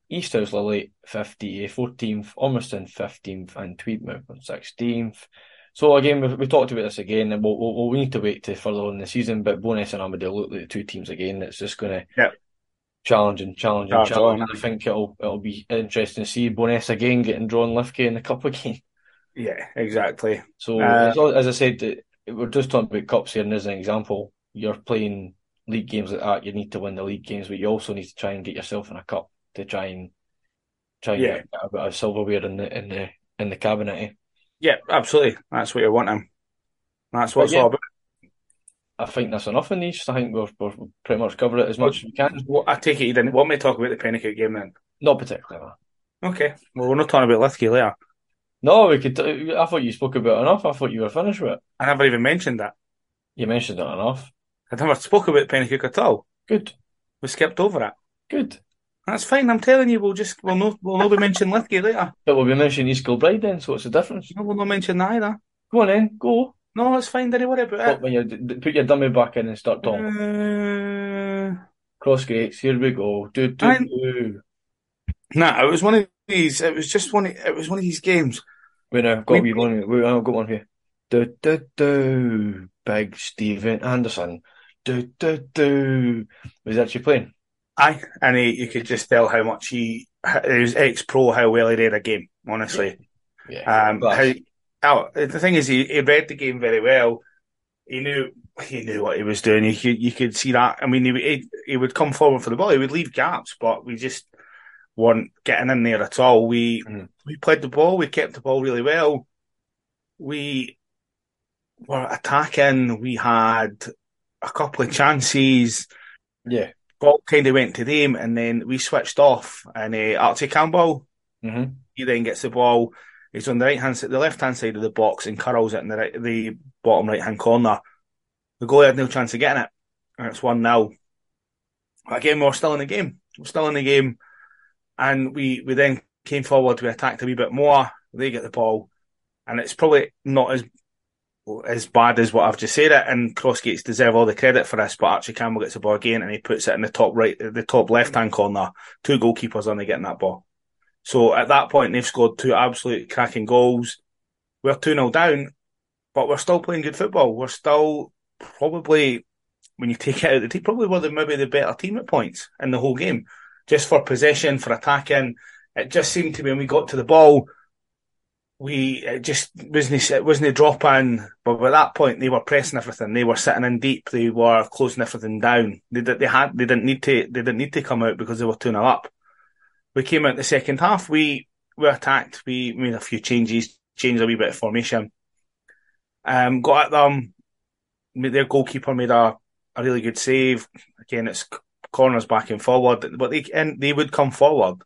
East House Lily, fiftieth, fourteenth, Ormiston, fifteenth, and Tweedmouth on sixteenth. So again, we, we talked about this again, and we'll, we'll, we need to wait to further on in the season, but Bowness and Armadale look like the two teams again that's just going to... Yep. Challenge and challenge and challenge. I think it'll it'll be interesting to see Bowness again getting drawn Lithgow in the cup again. Yeah, exactly. So uh, as, as I said, we're just talking about cups here, and as an example, you're playing league games like that. You need to win the league games, but you also need to try and get yourself in a cup to try and try and yeah. get a bit of silverware in the in the in the cabinet. Eh? Yeah, absolutely. That's what you want him. That's what but it's yeah. all about. I think that's enough in these. I think we've we'll, we'll pretty much covered it as much as we can. Well, I take it you didn't want me to talk about the Pennycook game then? Not particularly. Okay. Well, we're not talking about Lithgow later. No, we could. T- I thought you spoke about it enough. I thought you were finished with it. I never even mentioned that. You mentioned it enough. I never spoke about Pennycook at all. Good. We skipped over it. Good. That's fine. I'm telling you, we'll just we'll not we'll not be mentioning Lithgow later. But we'll be mentioning East Kilbride then. So what's the difference? No, we'll not mention that either. Go on then. Go. No, it's fine, don't worry about it. Put your dummy back in and start talking. Uh, Cross gates, here we go. Do, do, do. Nah, it was one of these, it was just one of, it was one of these games. Wait now, I've got, we, one, wait, I've got one here. Do, do, do. Big Stephen Anderson. Do, do, do. Was he actually playing? Aye, and he, you could just tell how much he, he was ex-pro, how well he read a game, honestly. Yeah. Um, how, Oh, the thing is, he, he read the game very well. He knew he knew what he was doing. He could, you could see that. I mean, he, he he would come forward for the ball. He would leave gaps, but we just weren't getting in there at all. We mm. we played the ball. We kept the ball really well. We were attacking. We had a couple of chances. Yeah, ball kind of went to them, and then we switched off. And uh, Archie Campbell, mm-hmm. he then gets the ball. He's on the right hand, the left hand side of the box, and curls it in the right, the bottom right hand corner. The goalie had no chance of getting it, and it's one nil. Again, we're still in the game. We're still in the game, and we, we then came forward. We attacked a wee bit more. They get the ball, and it's probably not as as bad as what I've just said. It and Crossgates deserve all the credit for this, but Archie Campbell gets the ball again, and he puts it in the top right, the top left hand corner. Two goalkeepers only getting that ball. So at that point, they've scored two absolute cracking goals. We're two nil down, but we're still playing good football. We're still probably, when you take it out of the team, probably were the, maybe the better team at points in the whole game. Just for possession, for attacking. It just seemed to me when we got to the ball, we it just wasn't, it wasn't dropping. But at that point, they were pressing everything. They were sitting in deep. They were closing everything down. They, they, had, they, didn't, need to, they didn't need to come out because they were two nil up. we came out the second half, we, we attacked, we made a few changes, changed a wee bit of formation, um, got at them, their goalkeeper made a, a really good save. Again, it's corners back and forward, but they and they would come forward.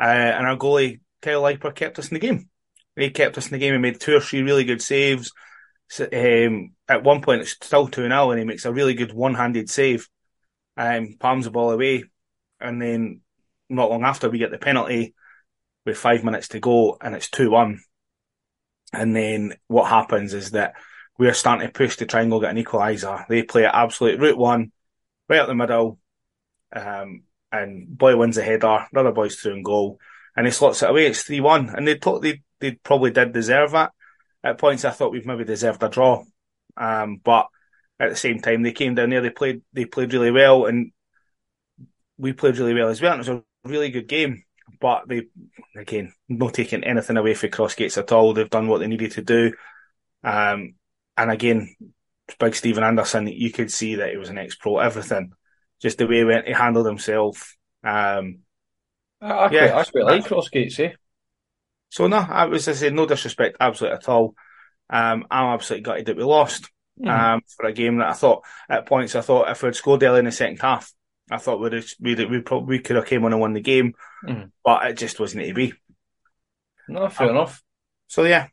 Uh, and our goalie, Kyle Leiper, kept us in the game. He kept us in the game. He made two or three really good saves. So, um, at one point, it's still two nil, and he makes a really good one-handed save. Um, palms the ball away. And then not long after, we get the penalty with five minutes to go, and it's two one. And then what happens is that we're starting to push to try and go get an equaliser. They play at absolute route one, right up the middle, um, and boy wins a header, another boy's through and goal, and he slots it away. It's three one, and they thought they, they probably did deserve that. At points, I thought we've maybe deserved a draw, um, but at the same time, they came down there, they played, they played really well, and we played really well as well, and it was a really good game. But they, again, not taking anything away from Crossgates at all. They've done what they needed to do. Um, And again, big Stephen Anderson, you could see that he was an ex-pro, everything. Just the way he went, he handled himself. Um, I, I, yeah. quite, I quite like Crossgates, eh? So, no, I was I say, no disrespect, absolutely at all. Um, I'm absolutely gutted that we lost mm. um, for a game that I thought, at points, I thought if we'd scored early in the second half, I thought we'd have, we'd, we probably could have came on and won the game, mm. but it just wasn't to be. No, fair um, enough. So, yeah.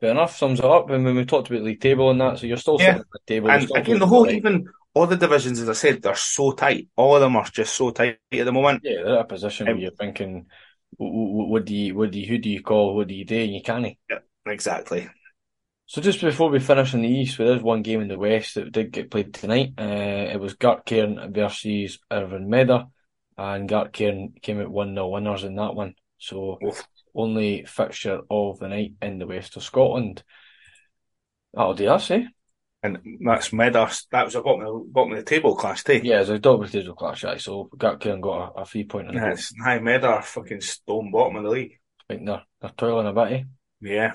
Fair enough, sums it up. And when we talked about league table and that, so you're still yeah. sitting at the table. And again, the whole, even all the divisions, as I said, they're so tight. All of them are just so tight at the moment. Yeah, they're in a position um, where you're thinking, what do you, what do you, who do you call, what do you do, and you can't. Yeah, exactly. So just before we finish in the East, there is one game in the West that did get played tonight. Uh, it was Gart Cairn versus Irvine Medder, and Gart Cairn came out one nil winners in that one. So... Oof. Only fixture of the night in the west of Scotland. That'll do us, eh? And that's Medder. That was a bottom of the, bottom of the table clash, eh? Yeah, it was a double table clash, right? So Gart Cairn got a, a three point on yeah, the high. Medder are fucking stone bottom of the league. I think they're, they're toiling a bit, eh? Yeah.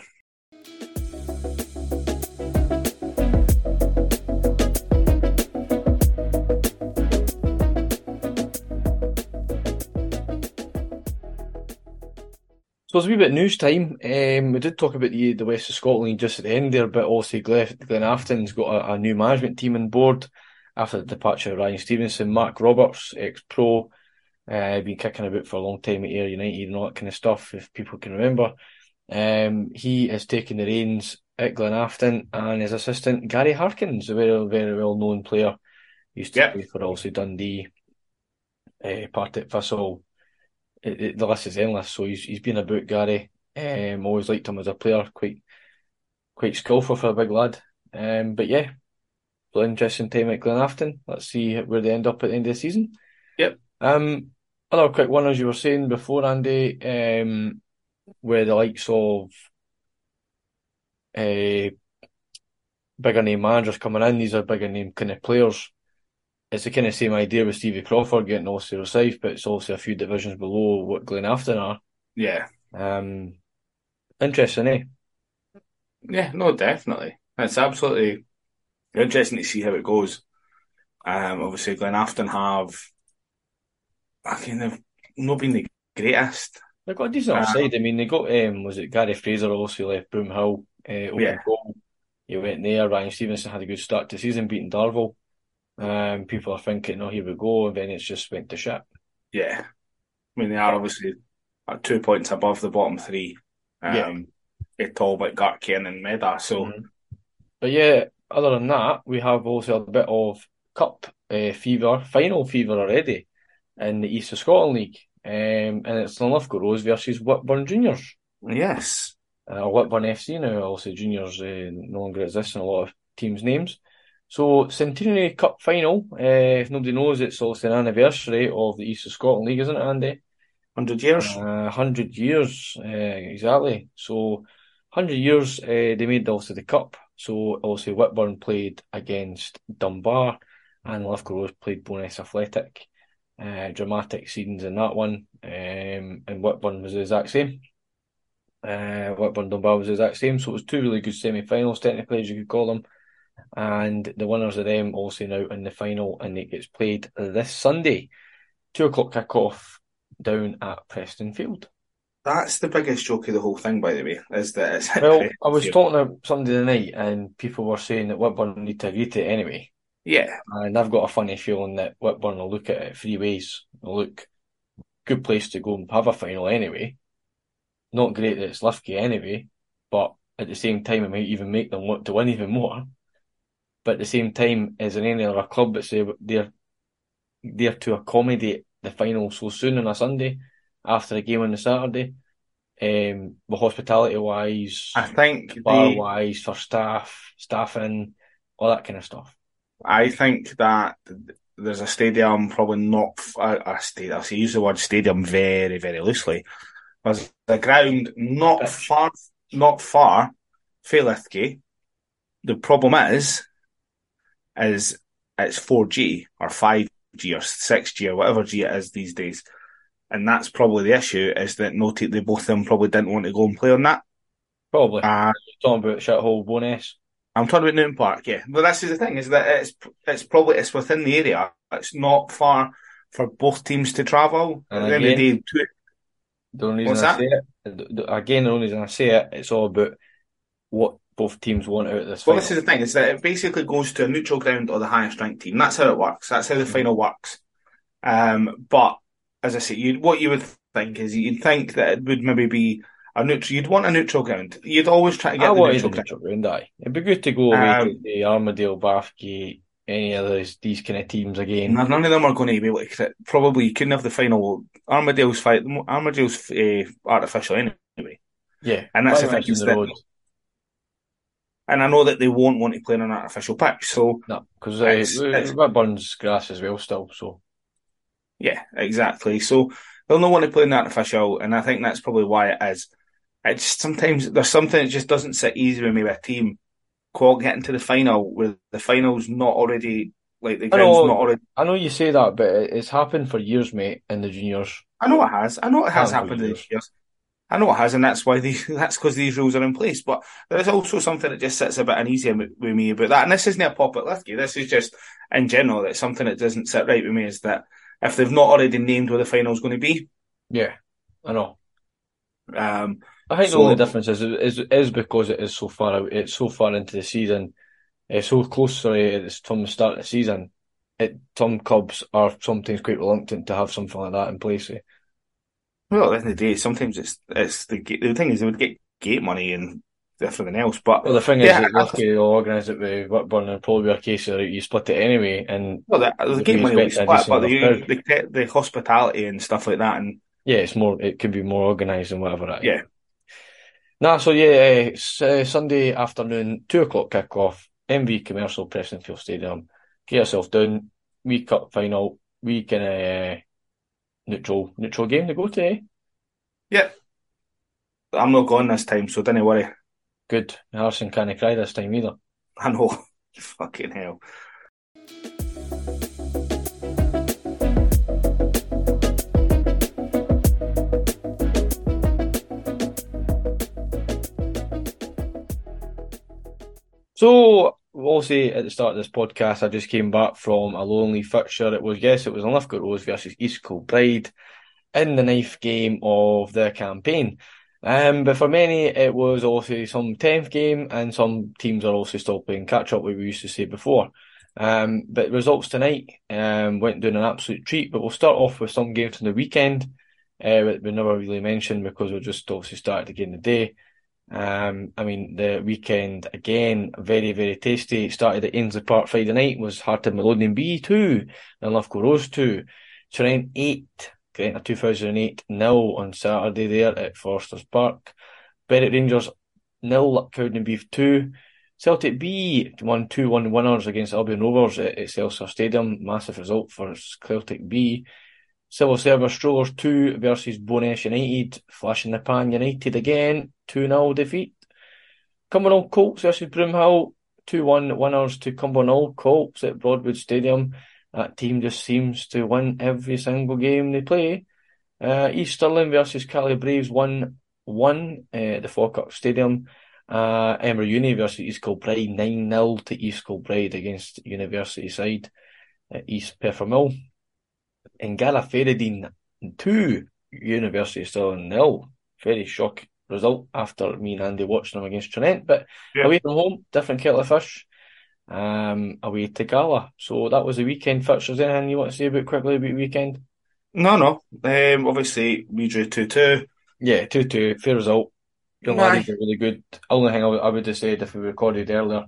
So it's a wee bit news time. Um, we did talk about the, the West of Scotland just at the end there, but obviously Glenafton's got a, a new management team on board after the departure of Ryan Stevenson. Mark Roberts, ex-pro, uh, been kicking about for a long time at Ayr United and all that kind of stuff, if people can remember. Um, he has taken the reins at Glenafton, and his assistant Gary Harkins, a very, very well-known player, used to yep. play for obviously Dundee, uh, Partick Thistle. It, it, the list is endless, so he's he's been about Gary. Um, always liked him as a player, quite quite skillful for a big lad. Um, but yeah, interesting time at Glenafton. Let's see where they end up at the end of the season. Yep. Um, another quick one, as you were saying before, Andy, um, where the likes of uh, bigger name managers coming in, these are bigger name kind of players. It's the kind of same idea with Stevie Crawford getting obviously Rosyth, but it's obviously a few divisions below what Glenafton are. Yeah. Um, interesting, eh? Yeah, no, definitely. It's absolutely interesting to see how it goes. Um, obviously, Glenafton have, I mean, they've not been the greatest. They've got a decent um, side. I mean, they got, um, was it Gary Fraser obviously left Broomhill, uh, open yeah. goal. He went there. Ryan Stevenson had a good start to the season, beating Darvel. Um, people are thinking, oh, here we go, and then it's just went to shit. Yeah. I mean, they are obviously at two points above the bottom three. Um, yeah. It's all about Gart Cairn and Medder, so... Mm-hmm. But yeah, other than that, we have also a bit of cup uh, fever, final fever already in the East of Scotland League, um, and it's Linlithgow Rose versus Whitburn Juniors. Yes. Uh, or Whitburn F C now, also Juniors uh, no longer exists in a lot of teams' names. So, Centenary Cup Final, uh, if nobody knows, it's also an anniversary of the East of Scotland League, isn't it, Andy? one hundred years. Uh, one hundred years, uh, exactly. So, one hundred years, uh, they made also the Cup. So, obviously, Whitburn played against Dunbar, and Linlithgow Rose played Bo'ness Athletic. Uh, dramatic scenes in that one. Um, and Whitburn was the exact same. Uh, Whitburn-Dunbar was the exact same. So, it was two really good semi-finals, technically, as you could call them. And the winners of them also now in the final, and it gets played this Sunday, two o'clock kick off down at Preston Field. That's the biggest joke of the whole thing, by the way, is that it's... Well, Preston I was Field. talking to somebody the night, and people were saying that Whitburn need to agree to it anyway. Yeah. And I've got a funny feeling that Whitburn will look at it three ways. They'll look, good place to go and have a final anyway. Not great that it's Lithgow anyway, but at the same time, it might even make them look to win even more. But at the same time, is there any other club that's there, there to accommodate the final so soon on a Sunday after a game on a Saturday? Um, but hospitality-wise, I think bar-wise, for staff, staffing, all that kind of stuff. I think that there's a stadium probably not... A, a stadium, I use the word stadium very, very loosely. There's a ground not Gosh. far... Not far, fae Lithgow. The problem is, is it's four G or five G or six G or whatever G it is these days, and that's probably the issue. Is that no, t- they both of them probably didn't want to go and play on that. Probably. Uh, You're talking about shithole Bowness. I'm talking about Newton Park. Yeah, but this is the thing: is that it's it's probably it's within the area. It's not far for both teams to travel. And at the end of the day, two, The only reason I say it, again, the only reason I say it, it's all about what both teams want out of this. Well, final. This is the thing, is that it basically goes to a neutral ground or the highest ranked team. That's how it works. That's how the mm-hmm. final works. Um, but as I say, you, what you would think is you'd think that it would maybe be a neutral. You'd want a neutral ground. You'd always try to get I the neutral, the neutral ground. ground aye. It'd be good to go away um, to the Armadale, Bathgate, any of those, these kind of teams again. None of them are going to be able to... Probably you couldn't have the final... Armadale's fight. Armadale's uh, artificial anyway. Yeah. And that's the thing. That, and I know that they won't want to play on an artificial pitch, so... No, because uh, Whitburn's grass as well still, so... Yeah, exactly. So they'll not want to play on artificial, and I think that's probably why it is. It's sometimes... There's something that just doesn't sit easy with me with a team getting to the final where the final's not already like the ground's know, not already. I know you say that, but it's happened for years, mate, in the juniors. I know it has. I know it has happened in the juniors. I know it has, and that's why these, that's because these rules are in place. But there's also something that just sits a bit uneasy with me about that. And this isn't a pop at Lithgow. This is just in general that something that doesn't sit right with me is that if they've not already named where the final's going to be. Yeah, I know. Um. I think so, the only difference is, is is because it is so far out, it's so far into the season, it's so close, sorry, it's from the start of the season, it, some clubs are sometimes quite reluctant to have something like that in place. Eh? Well, at the end of the day, sometimes it's, it's the, the thing is they would get gate money and everything else, but... Well, the thing yeah, is, that they'll organise it with Whitburn and probably be a case of you split it anyway, and... Well, the, the, the gate money will be split, but the, the, the hospitality and stuff like that, and... Yeah, it's more, it could be more organised and whatever that is. Yeah. Nah, so yeah, it's, uh, Sunday afternoon, two o'clock kickoff, M V Commercial, Preston Field Stadium. Get yourself down, wee cup final, wee kind of uh, neutral neutral game to go to, eh? Yep. I'm not going this time, so don't worry. Good. Harrison can't cry this time either. I know. Fucking hell. So, we'll say at the start of this podcast, I just came back from a lonely fixture. It was, yes, it was Lithgow Rose versus East Kilbride in the ninth game of the campaign. Um, but for many, it was also some tenth game, and some teams are also still playing catch-up, like we used to say before. Um, but results tonight um, went down an absolute treat, but we'll start off with some games from the weekend, uh, that we never really mentioned because we just obviously started again today. Um, I mean, the weekend again, very, very tasty. It started at Ainsley Park Friday night, was Hartlepool Midlothian B two and Lithgow Rose two. Tyrone eight, Gretna two thousand eight nil on Saturday there at Forsters Park. Berwick Rangers nil, Luckcowden B two. Celtic B won two one winners against Albion Rovers at Excelsior Stadium. Massive result for Celtic B. Civil Service Strollers two versus Bowness United. Flash in the pan United again, two nil defeat. Cumbernauld Colts versus Broomhill, two one winners to Cumbernauld Colts at Broadwood Stadium. That team just seems to win every single game they play. Uh, East Stirling versus Cali Braves, one one uh, at the Falkirk Stadium. Uh, Emer Uni versus East Kilbride, nine nil to East Kilbride against University side at East Peffermill. Ngala Faradine and two, University of Stirling nil. Very shock result after me and Andy watching them against Tranent. But yeah. Away from home, different kettle of fish. Um, away to Gala. So that was the weekend. Fitch, is there anything you want to say about quickly about the weekend? No, no. Um, obviously, we drew two two. Yeah, two two. Fair result. Dunladdie are really good. The only thing I would have said if we recorded earlier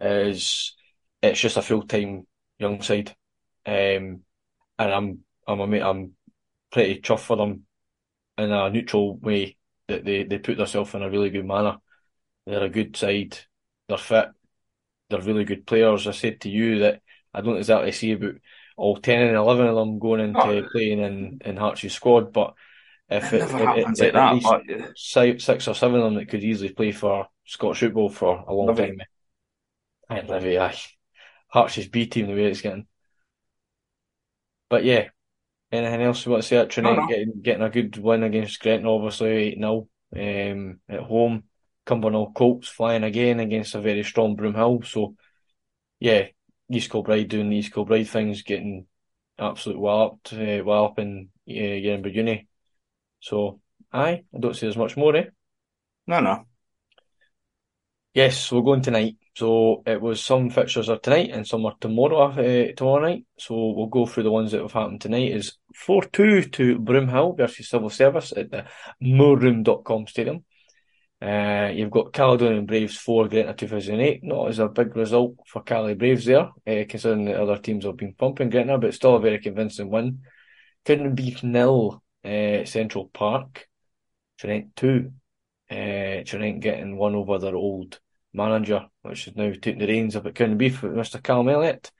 is it's just a full-time young side. Um, and I'm I'm a mate, I'm pretty chuffed for them in a neutral way that they, they put themselves in a really good manner. They're a good side. They're fit. They're really good players. I said to you that I don't exactly see about all ten and eleven of them going into oh, playing in, in Hearts' squad, but if it, it, it, it like at that, least but... six or seven of them that could easily play for Scottish football for a long Livy. time. And Livy, aye. Hearts' B team, the way it's getting. But yeah, anything else you want to say at Trinity? No, no. Getting, getting a good win against Gretna, obviously, eight nil um, at home. Cumbernauld Colts flying again against a very strong Broomhill. So, yeah, East Kilbride doing the East Kilbride things, getting absolute walloped, uh, wallop in uh, Edinburgh Uni. So, aye, I don't see there's much more, eh? No, no. Yes, we're going tonight. So, it was some fixtures are tonight and some are tomorrow, uh, tomorrow night. So, we'll go through the ones that have happened tonight. Is four two to Broomhill versus Civil Service at the moorroom dot com stadium. Uh, you've got Caledonian Braves four, Gretna two thousand eight. Not as a big result for Cali Braves there, uh, considering the other teams have been pumping Gretna, but still a very convincing win. Cowdenbeath nil, uh, Central Park. Tranent two. Uh, Tranent getting one over their old manager, which is now taking the reins up at Cowdenbeath with Mister Callum Elliott.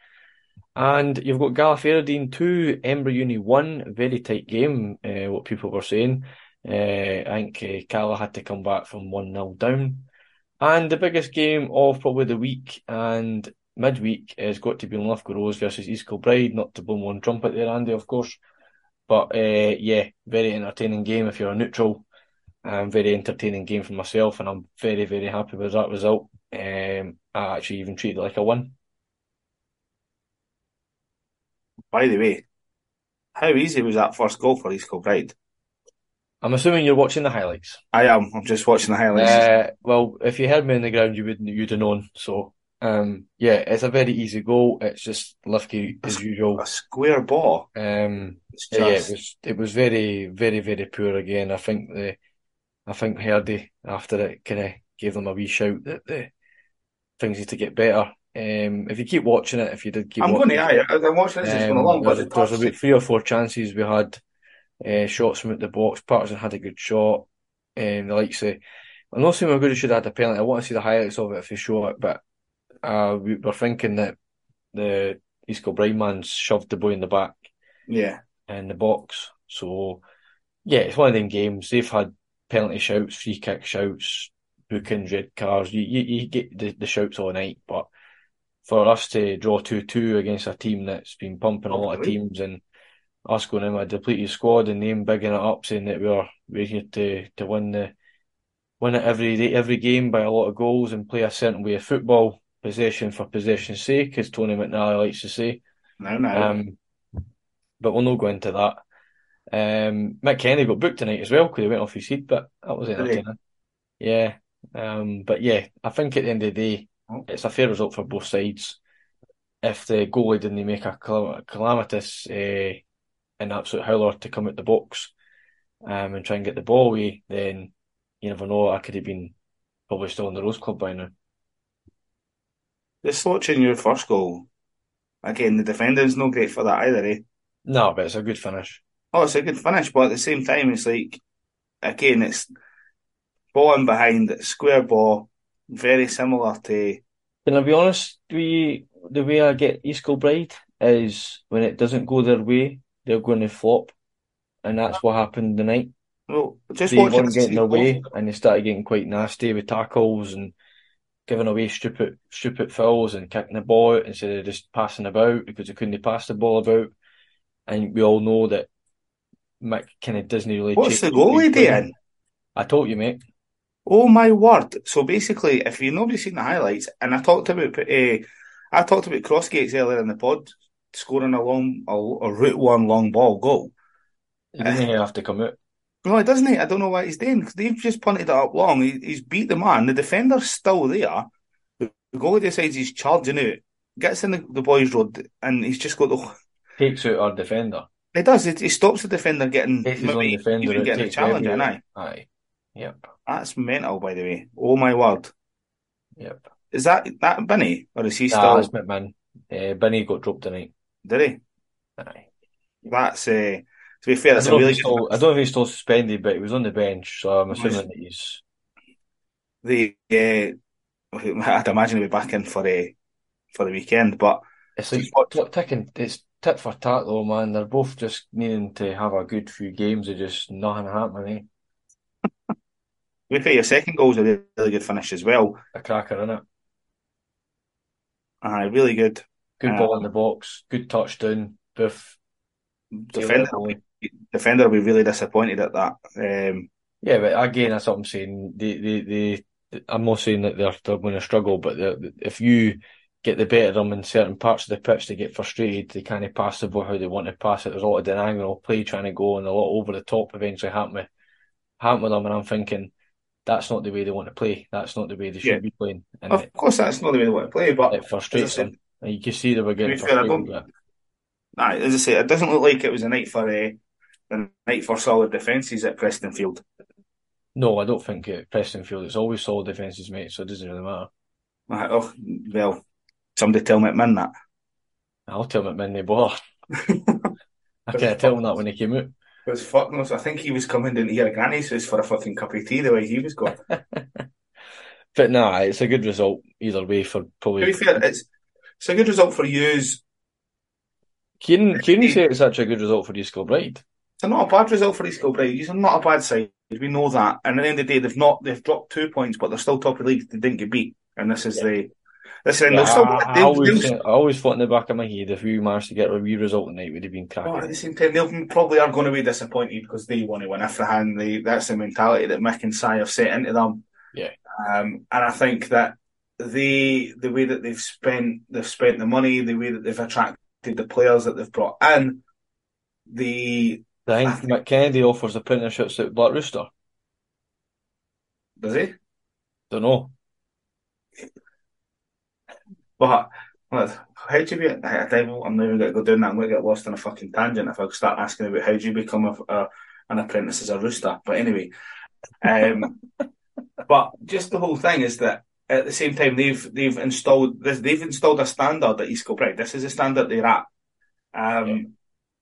And you've got Gala Ferradine two, Edinburgh Uni one. Very tight game, uh, what people were saying. Uh, I think uh, Cala had to come back from one nil down. And the biggest game of probably the week and midweek has got to be Linlithgow Rose versus East Kilbride. Not to blow one trumpet there, Andy, of course. But uh, yeah, very entertaining game if you're a neutral. Um, very entertaining game for myself, and I'm very, very happy with that result. Um, I actually even treated it like a win. By the way, how easy was that first goal for East Kilbride? I'm assuming you're watching the highlights. I am. I'm just watching the highlights. Uh, well, if you heard me on the ground, you wouldn't. You'd have known. So, um, yeah, it's a very easy goal. It's just Lifke as usual. A square ball. Um, just... yeah, it was. It was very, very, very poor again. I think the, I think Herdy after it kind of gave them a wee shout that the things need to get better. Um, if you keep watching it, if you did keep, I'm watching going to. It, I, I'm watching this. Um, it's going along, but there's, there's about three or four chances we had. Uh, shots from out the box. Patterson had a good shot. Um, the likes of, I'm not saying we're good, we should have had a penalty. I want to see the highlights of it if they show it, but uh, we were thinking that the East Kilbride man shoved the boy in the back. Yeah. In the box. So, yeah, it's one of them games. They've had penalty shouts, free kick shouts, bookings, red cards. You, you, you get the, the shouts all night, but for us to draw two two against a team that's been pumping a lot of teams and us going in with a depleted squad and them bigging it up, saying that we are we're here to, to win the win it every day, every game by a lot of goals and play a certain way of football, possession for possession's sake, as Tony McNally likes to say. No, no. Um, but we'll not go into that. Um, Mick Kenny got booked tonight as well because he went off his seat, but that was entertaining. Yeah. Um, but yeah, I think at the end of the day, it's a fair result for both sides. If the goalie didn't make a calamitous... Uh, an absolute howler to come at the box um, and try and get the ball away, then you never know, I could have been probably still in the Rose Club by now. The slotch in your first goal, again, the defending's no great for that either, eh? No, but it's a good finish. Oh, it's a good finish, but at the same time, it's like, again, it's ball in behind, square ball, very similar to... Can I be honest, we, the way I get East Kilbride is when it doesn't go their way, they're going to flop, and that's what happened tonight. Well, just they weren't getting their way, and they started getting quite nasty with tackles and giving away stupid, stupid fouls and kicking the ball out instead of just passing about because they couldn't pass the ball about. And we all know that Mick kind of doesn't really. What's the goalie doing? I told you, mate. Oh my word! So basically, if you've nobody seen the highlights, and I talked about, uh, I talked about Crossgates earlier in the pod. Scoring a long, a, a route one long ball goal. He didn't have to come out. No, he doesn't. He? I don't know what he's doing because they've just punted it up long. He, he's beat the man. The defender's still there. The goalie decides he's charging out, gets in the, the boys' road, and he's just got the. Takes out our defender. He does. He, he stops the defender getting. Takes his own defender. Even getting a challenge, and aye. Aye. Yep. That's mental, by the way. Oh, my word. Yep. Is that that Binny? Or is he nah, still. That's McMahon. Uh, Binny got dropped tonight. Did he? Aye. That's. Uh, To be fair, that's I, don't a really still, I don't know if he's still suspended, but he was on the bench, so I'm assuming that he's. The uh, I'd imagine he'll be back in for a uh, for the weekend, but it's like t- ticking. It's tit for tat, though, man. They're both just needing to have a good few games of just nothing happening. Eh? To be fair, your second goal's a really, really good finish as well. A cracker, isn't it? Aye, really good. Good um, ball in the box. Good touchdown. Boof. Defender will, be, defender will be really disappointed at that. Um, yeah, but again, that's what I'm saying. They, they, they, they, I'm not saying that they're, they're going to struggle, but if you get the better of them in certain parts of the pitch, they get frustrated. They kind of pass the ball how they want to pass it. There's a lot of diagonal play trying to go, and a lot over the top eventually happen with, happen with them. And I'm thinking that's not the way they want to play. That's not the way they should yeah. be playing. And of it, course, that's not the way they want to play, but it frustrates said, them. And you can see they were getting frustrated. Nah, as I say, it doesn't look like it was a night for uh, a night for solid defences at Preston Field. No, I don't think at Preston Field. It's always solid defences, mate, so it doesn't really matter. Right, oh, well, somebody tell McMahon that. I'll tell McMahon they bother. I can't tell him that when he came out. It was fuck knows. I think he was coming down to your granny's house for a fucking cup of tea the way he was going. But nah, it's a good result either way for probably... To be fair, it's, it's a good result for yous. Kieran, Kieran said it's such a good result for East Kilbride. It's not a bad result for East Kilbride. It's not a bad side. We know that. And at the end of the day, they've not they've dropped two points, but they're still top of the league. They didn't get beat. And this is yeah. the this yeah, is. I, I always I always thought in the back of my head if we managed to get a wee result tonight, we'd have been cracking. Well, at the same time, they probably are going to be disappointed because they want to win Ifrahan. They, that's the mentality that Mick and Si have set into them. Yeah. Um, and I think that they the way that they've spent they've spent the money, the way that they've attracted. The players that they've brought in, the I think, I think McKennedy offers apprenticeships at Black Rooster. Does he? Don't know. But how do you be? I I'm never going to go down that. I'm going to get lost in a fucking tangent if I start asking about how do you become a, a, an apprentice as a rooster. But anyway, um, but just the whole thing is that. At the same time, they've they've installed this. They've installed a standard at East Kilbride. This is a standard they're at. Um, yeah.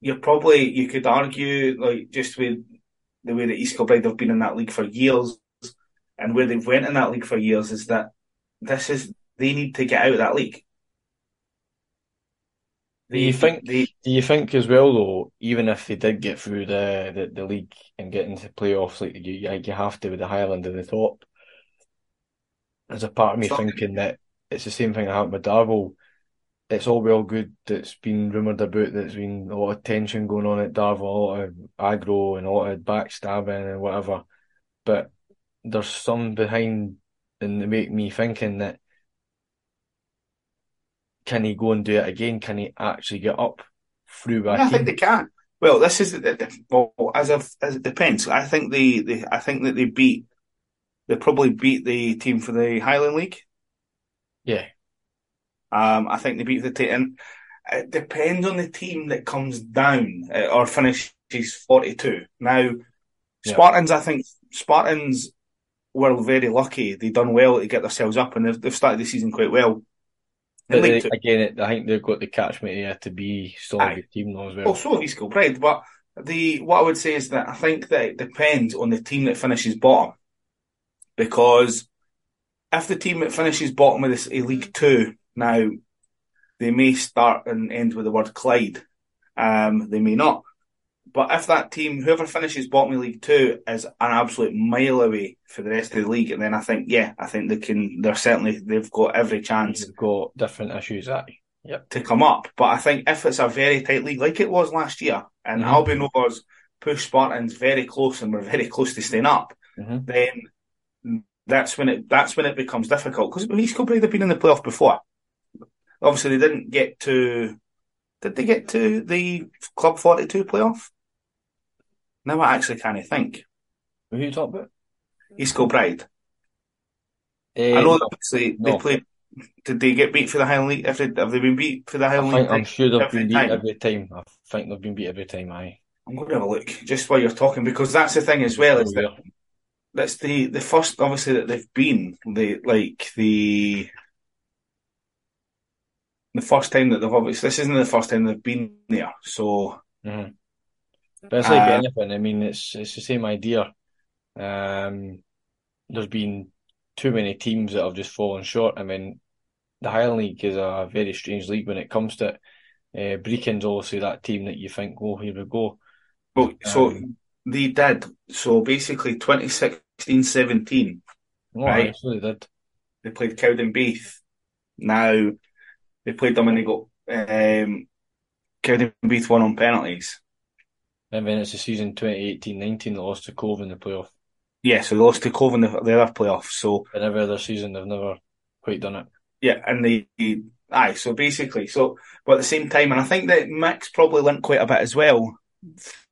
You're probably you could argue like just with the way that East Kilbride have been in that league for years, and where they've went in that league for years is that this is they need to get out of that league. They, do you think? They, do you think as well though? Even if they did get through the the, the league and get into playoffs, like you like you have to with the Highland at the top. There's a part of me Sorry. thinking that it's the same thing that happened with Darvel. It's all well good that's been rumoured about, that's been a lot of tension going on at Darvel, a lot of aggro and a lot of backstabbing and whatever. But there's some behind and they make me thinking that can he go and do it again? Can he actually get up through back I think in? They can. Well, this is well, as of, as it depends. I think they, they I think that they beat They probably beat the team for the Highland League. Yeah. Um, I think they beat the team. And it depends on the team that comes down uh, or finishes forty-two. Now, yeah. Spartans, I think, Spartans were very lucky. They done well to get themselves up and they've, they've started the season quite well. They, again, I think they've got the catchment area to be still a good team though as well. Also, East Kilbride. But the, what I would say is that I think that it depends on the team that finishes bottom. Because if the team that finishes bottom of this a League Two now, they may start and end with the word Clyde. Um, they may not. But if that team, whoever finishes bottom of League Two, is an absolute mile away for the rest of the league, and then I think, yeah, I think they can. They're certainly they've got every chance. They've got different issues, aye. Yep. To come up. But I think if it's a very tight league, like it was last year, and mm-hmm. Albion Rovers pushed Spartans very close, and were very close to staying up, mm-hmm. then. That's when it. That's when it becomes difficult because East Kilbride have been in the playoff before. Obviously, they didn't get to. Did they get to the Club forty-two playoff? Now I actually can't think. Who are you talking about? East Kilbride. Um, I know that obviously no. they played. Did they get beat for the Highland League? If they, have they been beat for the Highland I think League? I'm sure they've been beat time? every time. I think they've been beat every time, aye. I'm going to have a look just while you're talking, because that's the thing as well. Is that that's the, the first, obviously, that they've been. The, like, the the first time that they've obviously... This isn't the first time they've been there, so... Mm-hmm. But it's like uh, anything. I mean, it's it's the same idea. Um, there's been too many teams that have just fallen short. I mean, the Highland League is a very strange league when it comes to it. Uh, Brechin's obviously that team that you think, oh, here we go. Well, um, so they did. So basically twenty sixteen seventeen, oh, right? Yes, they did. They played Cowdenbeath. Now, they played them and they got... Um, Cowdenbeath won on penalties. And then it's the season twenty eighteen nineteen they lost to Cove in the playoff. Yeah, so they lost to Cove in the, the other playoff. So in every other season, they've never quite done it. Yeah, and they... they aye, so basically, so, but at the same time, and I think that Mick's probably learnt quite a bit as well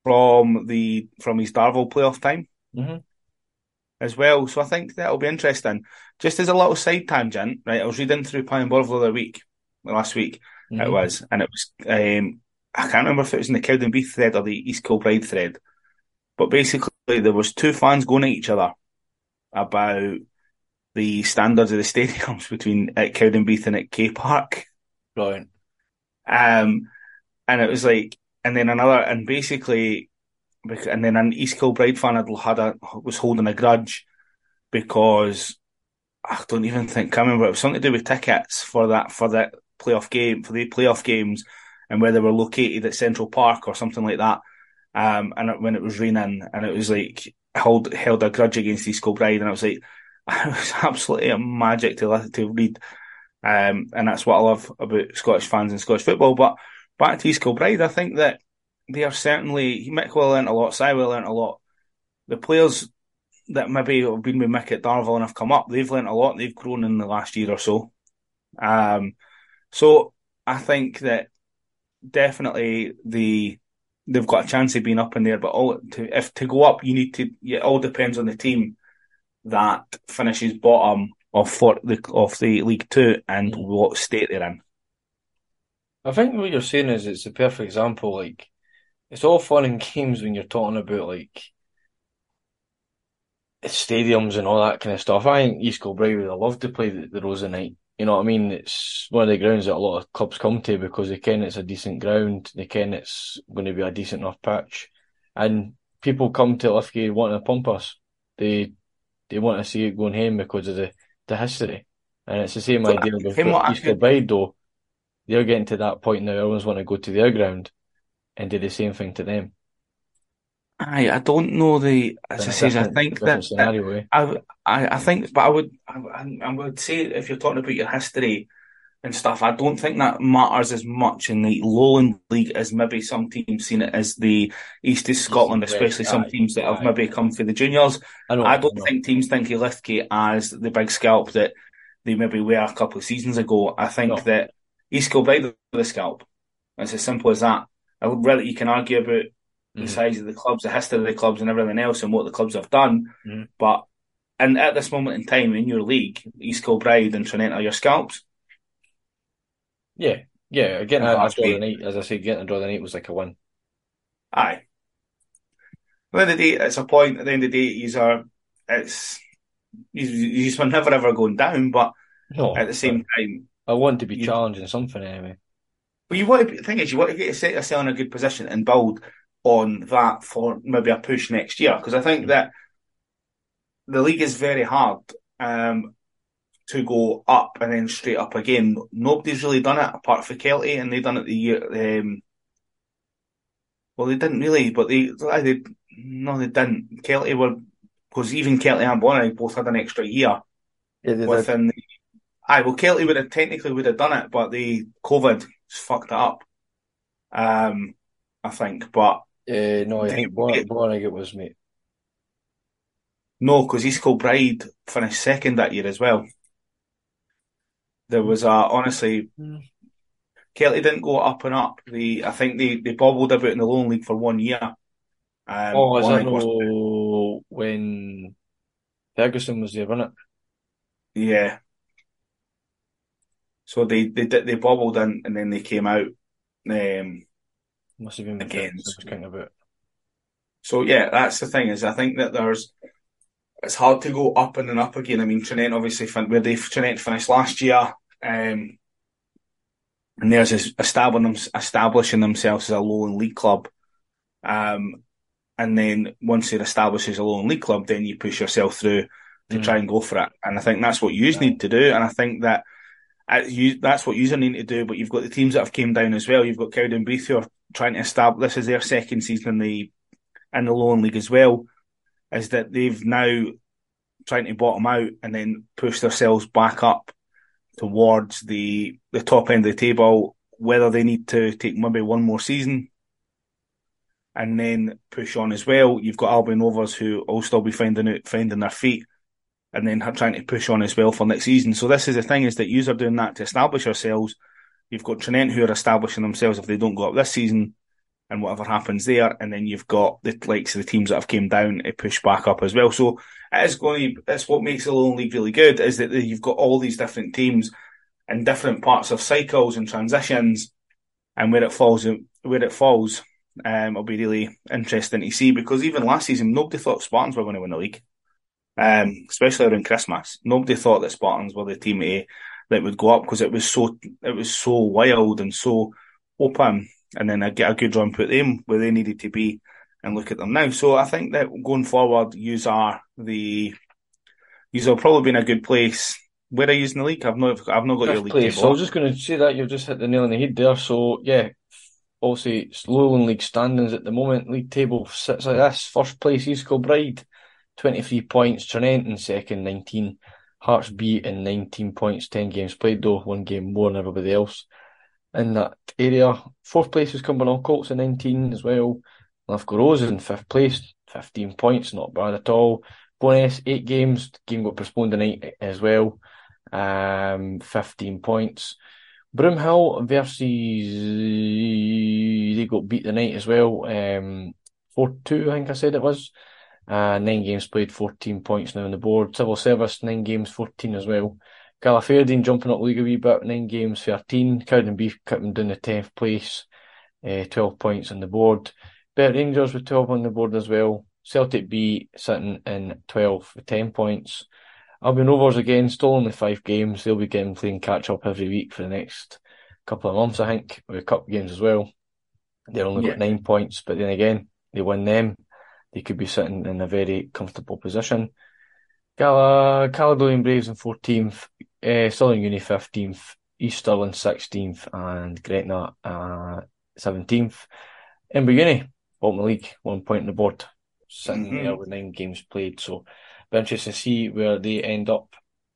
from the from his Darvel playoff time mm-hmm. as well. So I think that'll be interesting. Just as a little side tangent, right? I was reading through Pallinborough the other week, last week mm-hmm. it was, and it was, um, I can't remember if it was in the Cowdenbeath thread or the East Kilbride thread, but basically there was two fans going at each other about the standards of the stadiums between at Cowdenbeath and at K Park. Brilliant. Um, and it was like, and then another, and basically, and then an East Kilbride fan had, had a, was holding a grudge because I don't even think, I can't remember, it was something to do with tickets for that, for that playoff game, for the playoff games and where they were located at Central Park or something like that. Um, and it, when it was raining and it was like, held, held a grudge against East Kilbride and I was like, it was absolutely a magic to, to read. Um, and that's what I love about Scottish fans and Scottish football. But back to East Kilbride, I think that they are certainly... Mick will learn a lot, Si will learn a lot. The players that maybe have been with Mick at Darvel and have come up, they've learnt a lot. They've grown in the last year or so. Um, so I think that definitely the they've got a chance of being up in there. But all to, if to go up, you need to... It all depends on the team that finishes bottom of for the of the League Two and what state they're in. I think what you're saying is it's a perfect example. Like, it's all fun and games when you're talking about like stadiums and all that kind of stuff. I think East Kilbride would have loved to play the, the Rosa Night. You know what I mean? It's one of the grounds that a lot of clubs come to because they ken it's a decent ground. They ken it's going to be a decent enough pitch, and people come to Lithgow wanting to pump us. They They want to see it going home because of the, the history. And it's the same so idea with East Kilbride, though. They're getting to that point now. Everyone's want to go to their ground and do the same thing to them. Aye, I don't know the... As I say, I think that... Scenario, eh? I, I, I think... But I would I, I would say, if you're talking about your history and stuff, I don't think that matters as much in the Lowland League as maybe some teams seen it as the East of Scotland, especially some teams that have maybe come for the juniors. I don't, I don't think teams think of Lithgow as the big scalp that they maybe were a couple of seasons ago. I think no. that East Kilbride are the scalp. It's as simple as that. I really, you can argue about mm-hmm. the size of the clubs, the history of the clubs and everything else and what the clubs have done, mm-hmm. but and at this moment in time in your league, East Kilbride and Tranent are your scalps. Yeah, yeah. Getting a draw the night, as I said, getting a draw the night was like a win. Aye. At the end of the day, it's a point. At the end of the day, these are it's these were never ever going down. But no, at the same time, I want to be you, challenging something anyway. But you want to be, the thing is, you want to get yourself in a good position and build on that for maybe a push next year. Because I think that the league is very hard. Um, to go up and then straight up again. Nobody's really done it apart from Kelty, and they done it the year... Um, well, they didn't really, but they... they no, they didn't. Kelty were... Because even Kelty and Bonnie both had an extra year. Yeah, they within did. The, aye, well, Kelty would have technically would have done it, but the COVID fucked it up. Um, I think, but... Uh, no, I think Bonnie it was, mate. No, because East Kilbride finished second that year as well. There was a, honestly, mm. Kelty didn't go up and up. They, I think they, they bobbled about in the Lone League for one year Um, Oh, as I Arnold was, know when Ferguson was there, wasn't it? yeah. So they they did- they bobbled in and then they came out um, Must have been when again. Ferguson was kind of about. So yeah, that's the thing is I think that there's it's hard to go up and then up again. I mean, Trinent obviously fin- where they Trinent finished last year, um, and there's is establishing them, establishing themselves as a low and league club. Um, And then once they're established as a low and league club, then you push yourself through to try Mm. and go for it. And I think that's what you Yeah. need to do. And I think that uh, you, that's what you need to do. But you've got the teams that have came down as well. You've got Cowdenbeath who are trying to establish this is their second season in the in the low and league as well. Is that they've now trying to bottom out and then push themselves back up towards the the top end of the table. Whether they need to take maybe one more season and then push on as well. You've got Albion Rovers who will still be finding out, finding their feet, and then are trying to push on as well for next season. So this is the thing: is that yous are doing that to establish yourselves. You've got Trinent who are establishing themselves if they don't go up this season, and whatever happens there, and then you've got the likes of the teams that have came down to push back up as well. So it is going. To, it's what makes the Lone League really good is that you've got all these different teams and different parts of cycles and transitions, and where it falls, where it falls, um, will be really interesting to see because even last season nobody thought Spartans were going to win the league, um, especially around Christmas. Nobody thought that Spartans were the team eh, that would go up because it was so it was so wild and so open. And then I get a good run put them where they needed to be, and look at them now. So I think that going forward, yous are the yous will probably be in a good place. Where are yous in the league? I've not I've not got your Fifth league place. table So I was up. just going to say that you've just hit the nail on the head there. So yeah, obviously it's Lowland League standings at the moment. League table sits like this: first place East Kilbride, twenty-three points. Trinent in second, nineteen. Hearts B in nineteen points, ten games played though, one game more than everybody else in that area. Fourth place was Cumbernauld Colts at nineteen as well. Lithgow Rose is in fifth place, fifteen points, not bad at all. Bowness, eight games, game got postponed tonight as well, um, fifteen points. Broomhill versus, they got beat tonight as well, um, four two I think I said it was. Uh, nine games played, fourteen points now on the board. Civil Service, nine games, fourteen as well. Galliferdine jumping up the league a wee bit, nine games, thirteen. Cowdenbeath cutting down to tenth place, uh, twelve points on the board. Bert Rangers with twelve on the board as well. Celtic B sitting in twelfth with ten points. Albion Rovers again, still only five games. They'll be getting playing catch up every week for the next couple of months, I think, with cup games as well. They've only got Yeah, nine points, but then again, they win them, they could be sitting in a very comfortable position. Gala, Caledonian Braves in fourteenth, uh, Southern Uni fifteenth, East Stirling sixteenth, and Gretna uh, seventeenth. Inver Uni, bottom of the league, one point on the board, sitting there mm-hmm. with nine games played. So, be interesting to see where they end up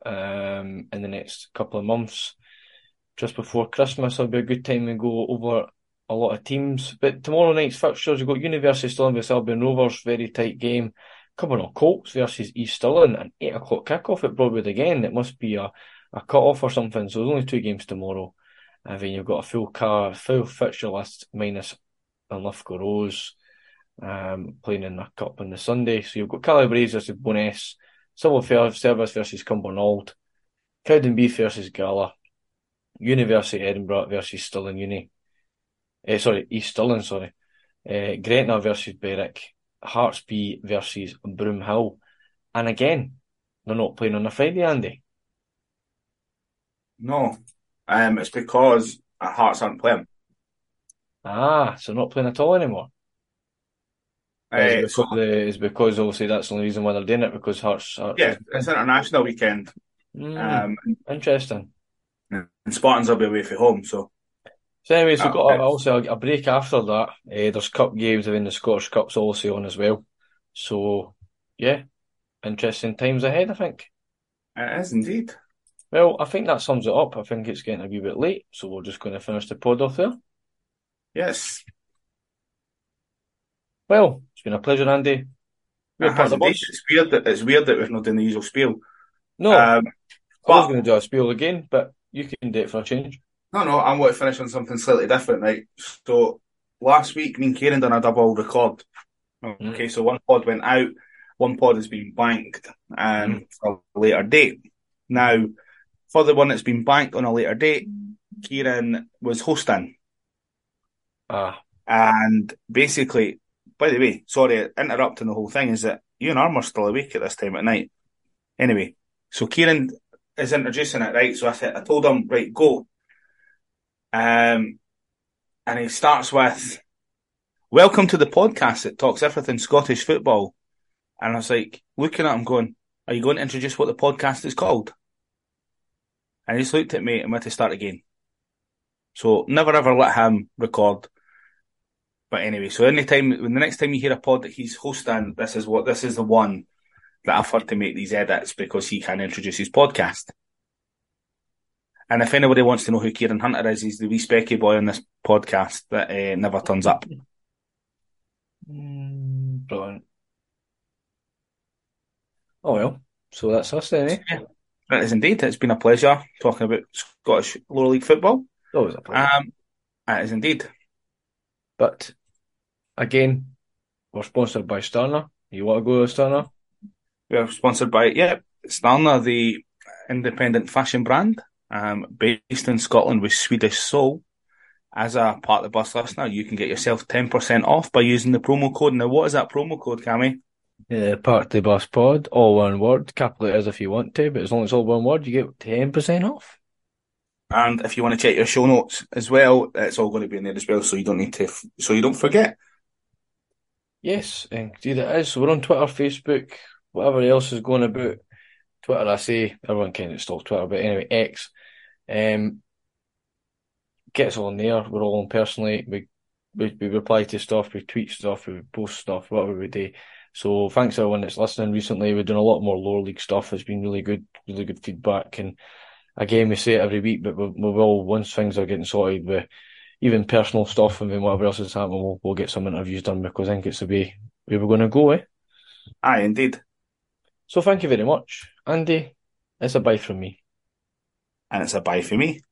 um, in the next couple of months. Just before Christmas, it'll be a good time to go over a lot of teams. But tomorrow night's fixtures, you've got University of Stirling versus Albion Rovers, very tight game. Cumbernauld Colts versus East Stirling, an eight o'clock kickoff at Broadwood again. It must be a, a cut-off or something. So there's only two games tomorrow. And then you've got a full car, full fixture list minus Linlithgow Rose um, playing in the cup on the Sunday. So you've got Cali Braves versus Bowness, Civil Service versus Cumbernauld, Cowdenbeath versus Gala, University of Edinburgh versus Stirling Uni. Eh, sorry, East Stirling, sorry. Eh, Gretna versus Berwick, Hearts B versus Broomhill. And again, they're not playing on a Friday, Andy. no, um, it's because our Hearts aren't playing. Ah, so not playing at all anymore. Is it Uh, so because the is because obviously that's the only reason why they're doing it because Hearts Hearts yeah, is it's international weekend. Mm, Um, interesting. and Spartans will be away from home, so So anyway, so we've that got a, fits. also a, a break after that. Eh, there's cup games and then the Scottish Cup's also on as well. So yeah, interesting times ahead, I think. It is indeed. Well, I think that sums it up. I think it's getting a wee bit late, so we're just going to finish the pod off there. Yes, Well, it's been a pleasure, Andy. We're it part of has the indeed. boys. It's weird that it's weird that we've not done the usual spiel. No, Um, I was but going to do a spiel again, but you can do it for a change. no, no, I'm going to finish on something slightly different, right? So last week, me and Kieran done a double record. Okay, mm. so one pod went out, one pod has been banked um, mm. for a later date. Now, for the one that's been banked on a later date, Kieran was hosting. Ah. And basically, by the way, sorry, interrupting the whole thing, is that you and Arm are still awake at this time at night. Anyway, so Kieran is introducing it, right? So I said, I told him, right, go. Um, and he starts with, welcome to the podcast that talks everything Scottish football. And I was like, looking at him going, are you going to introduce what the podcast is called? And he just looked at me and went to start again. So never ever let him record. But anyway, so any time, when the next time you hear a pod that he's hosting, this is what, this is the one that I've heard to make these edits because he can introduce his podcast. And if anybody wants to know who Kieran Hunter is, he's the wee specky boy on this podcast that uh, never turns up. Mm, brilliant. Oh well, so that's us then, eh? Yeah, that is indeed. It's been a pleasure talking about Scottish lower league football. Always a pleasure. Um, that is indeed. But again, we're sponsored by Starner. You want to go to Starner? We're sponsored by, yeah, Starner, the independent fashion brand, um, based in Scotland with Swedish soul. As a part of the bus listener, you can get yourself ten percent off by using the promo code. Now, what is that promo code, Cammy? Yeah, part of the bus pod, all one word, capital letters if you want to, but as long as it's all one word, you get ten percent off. And if you want to check your show notes as well, it's all going to be in there as well, so you don't need to, f- so you don't forget. Yes, indeed it is. So we're on Twitter, Facebook, whatever else is going about. Twitter, I say, everyone can install Twitter, but anyway, X. Um, get us all on there. We're all on personally. We, we we reply to stuff, we tweet stuff, we post stuff, whatever we do. So thanks to everyone that's listening recently. We're doing a lot more lower league stuff. It's been really good, really good feedback. And again, we say it every week, but we will, once things are getting sorted with even personal stuff and then whatever else is happening, we'll, we'll get some interviews done because I think it's the way we were going to go, eh? Aye, indeed. So thank you very much. Andy, it's a bye from me. And it's a bye for me.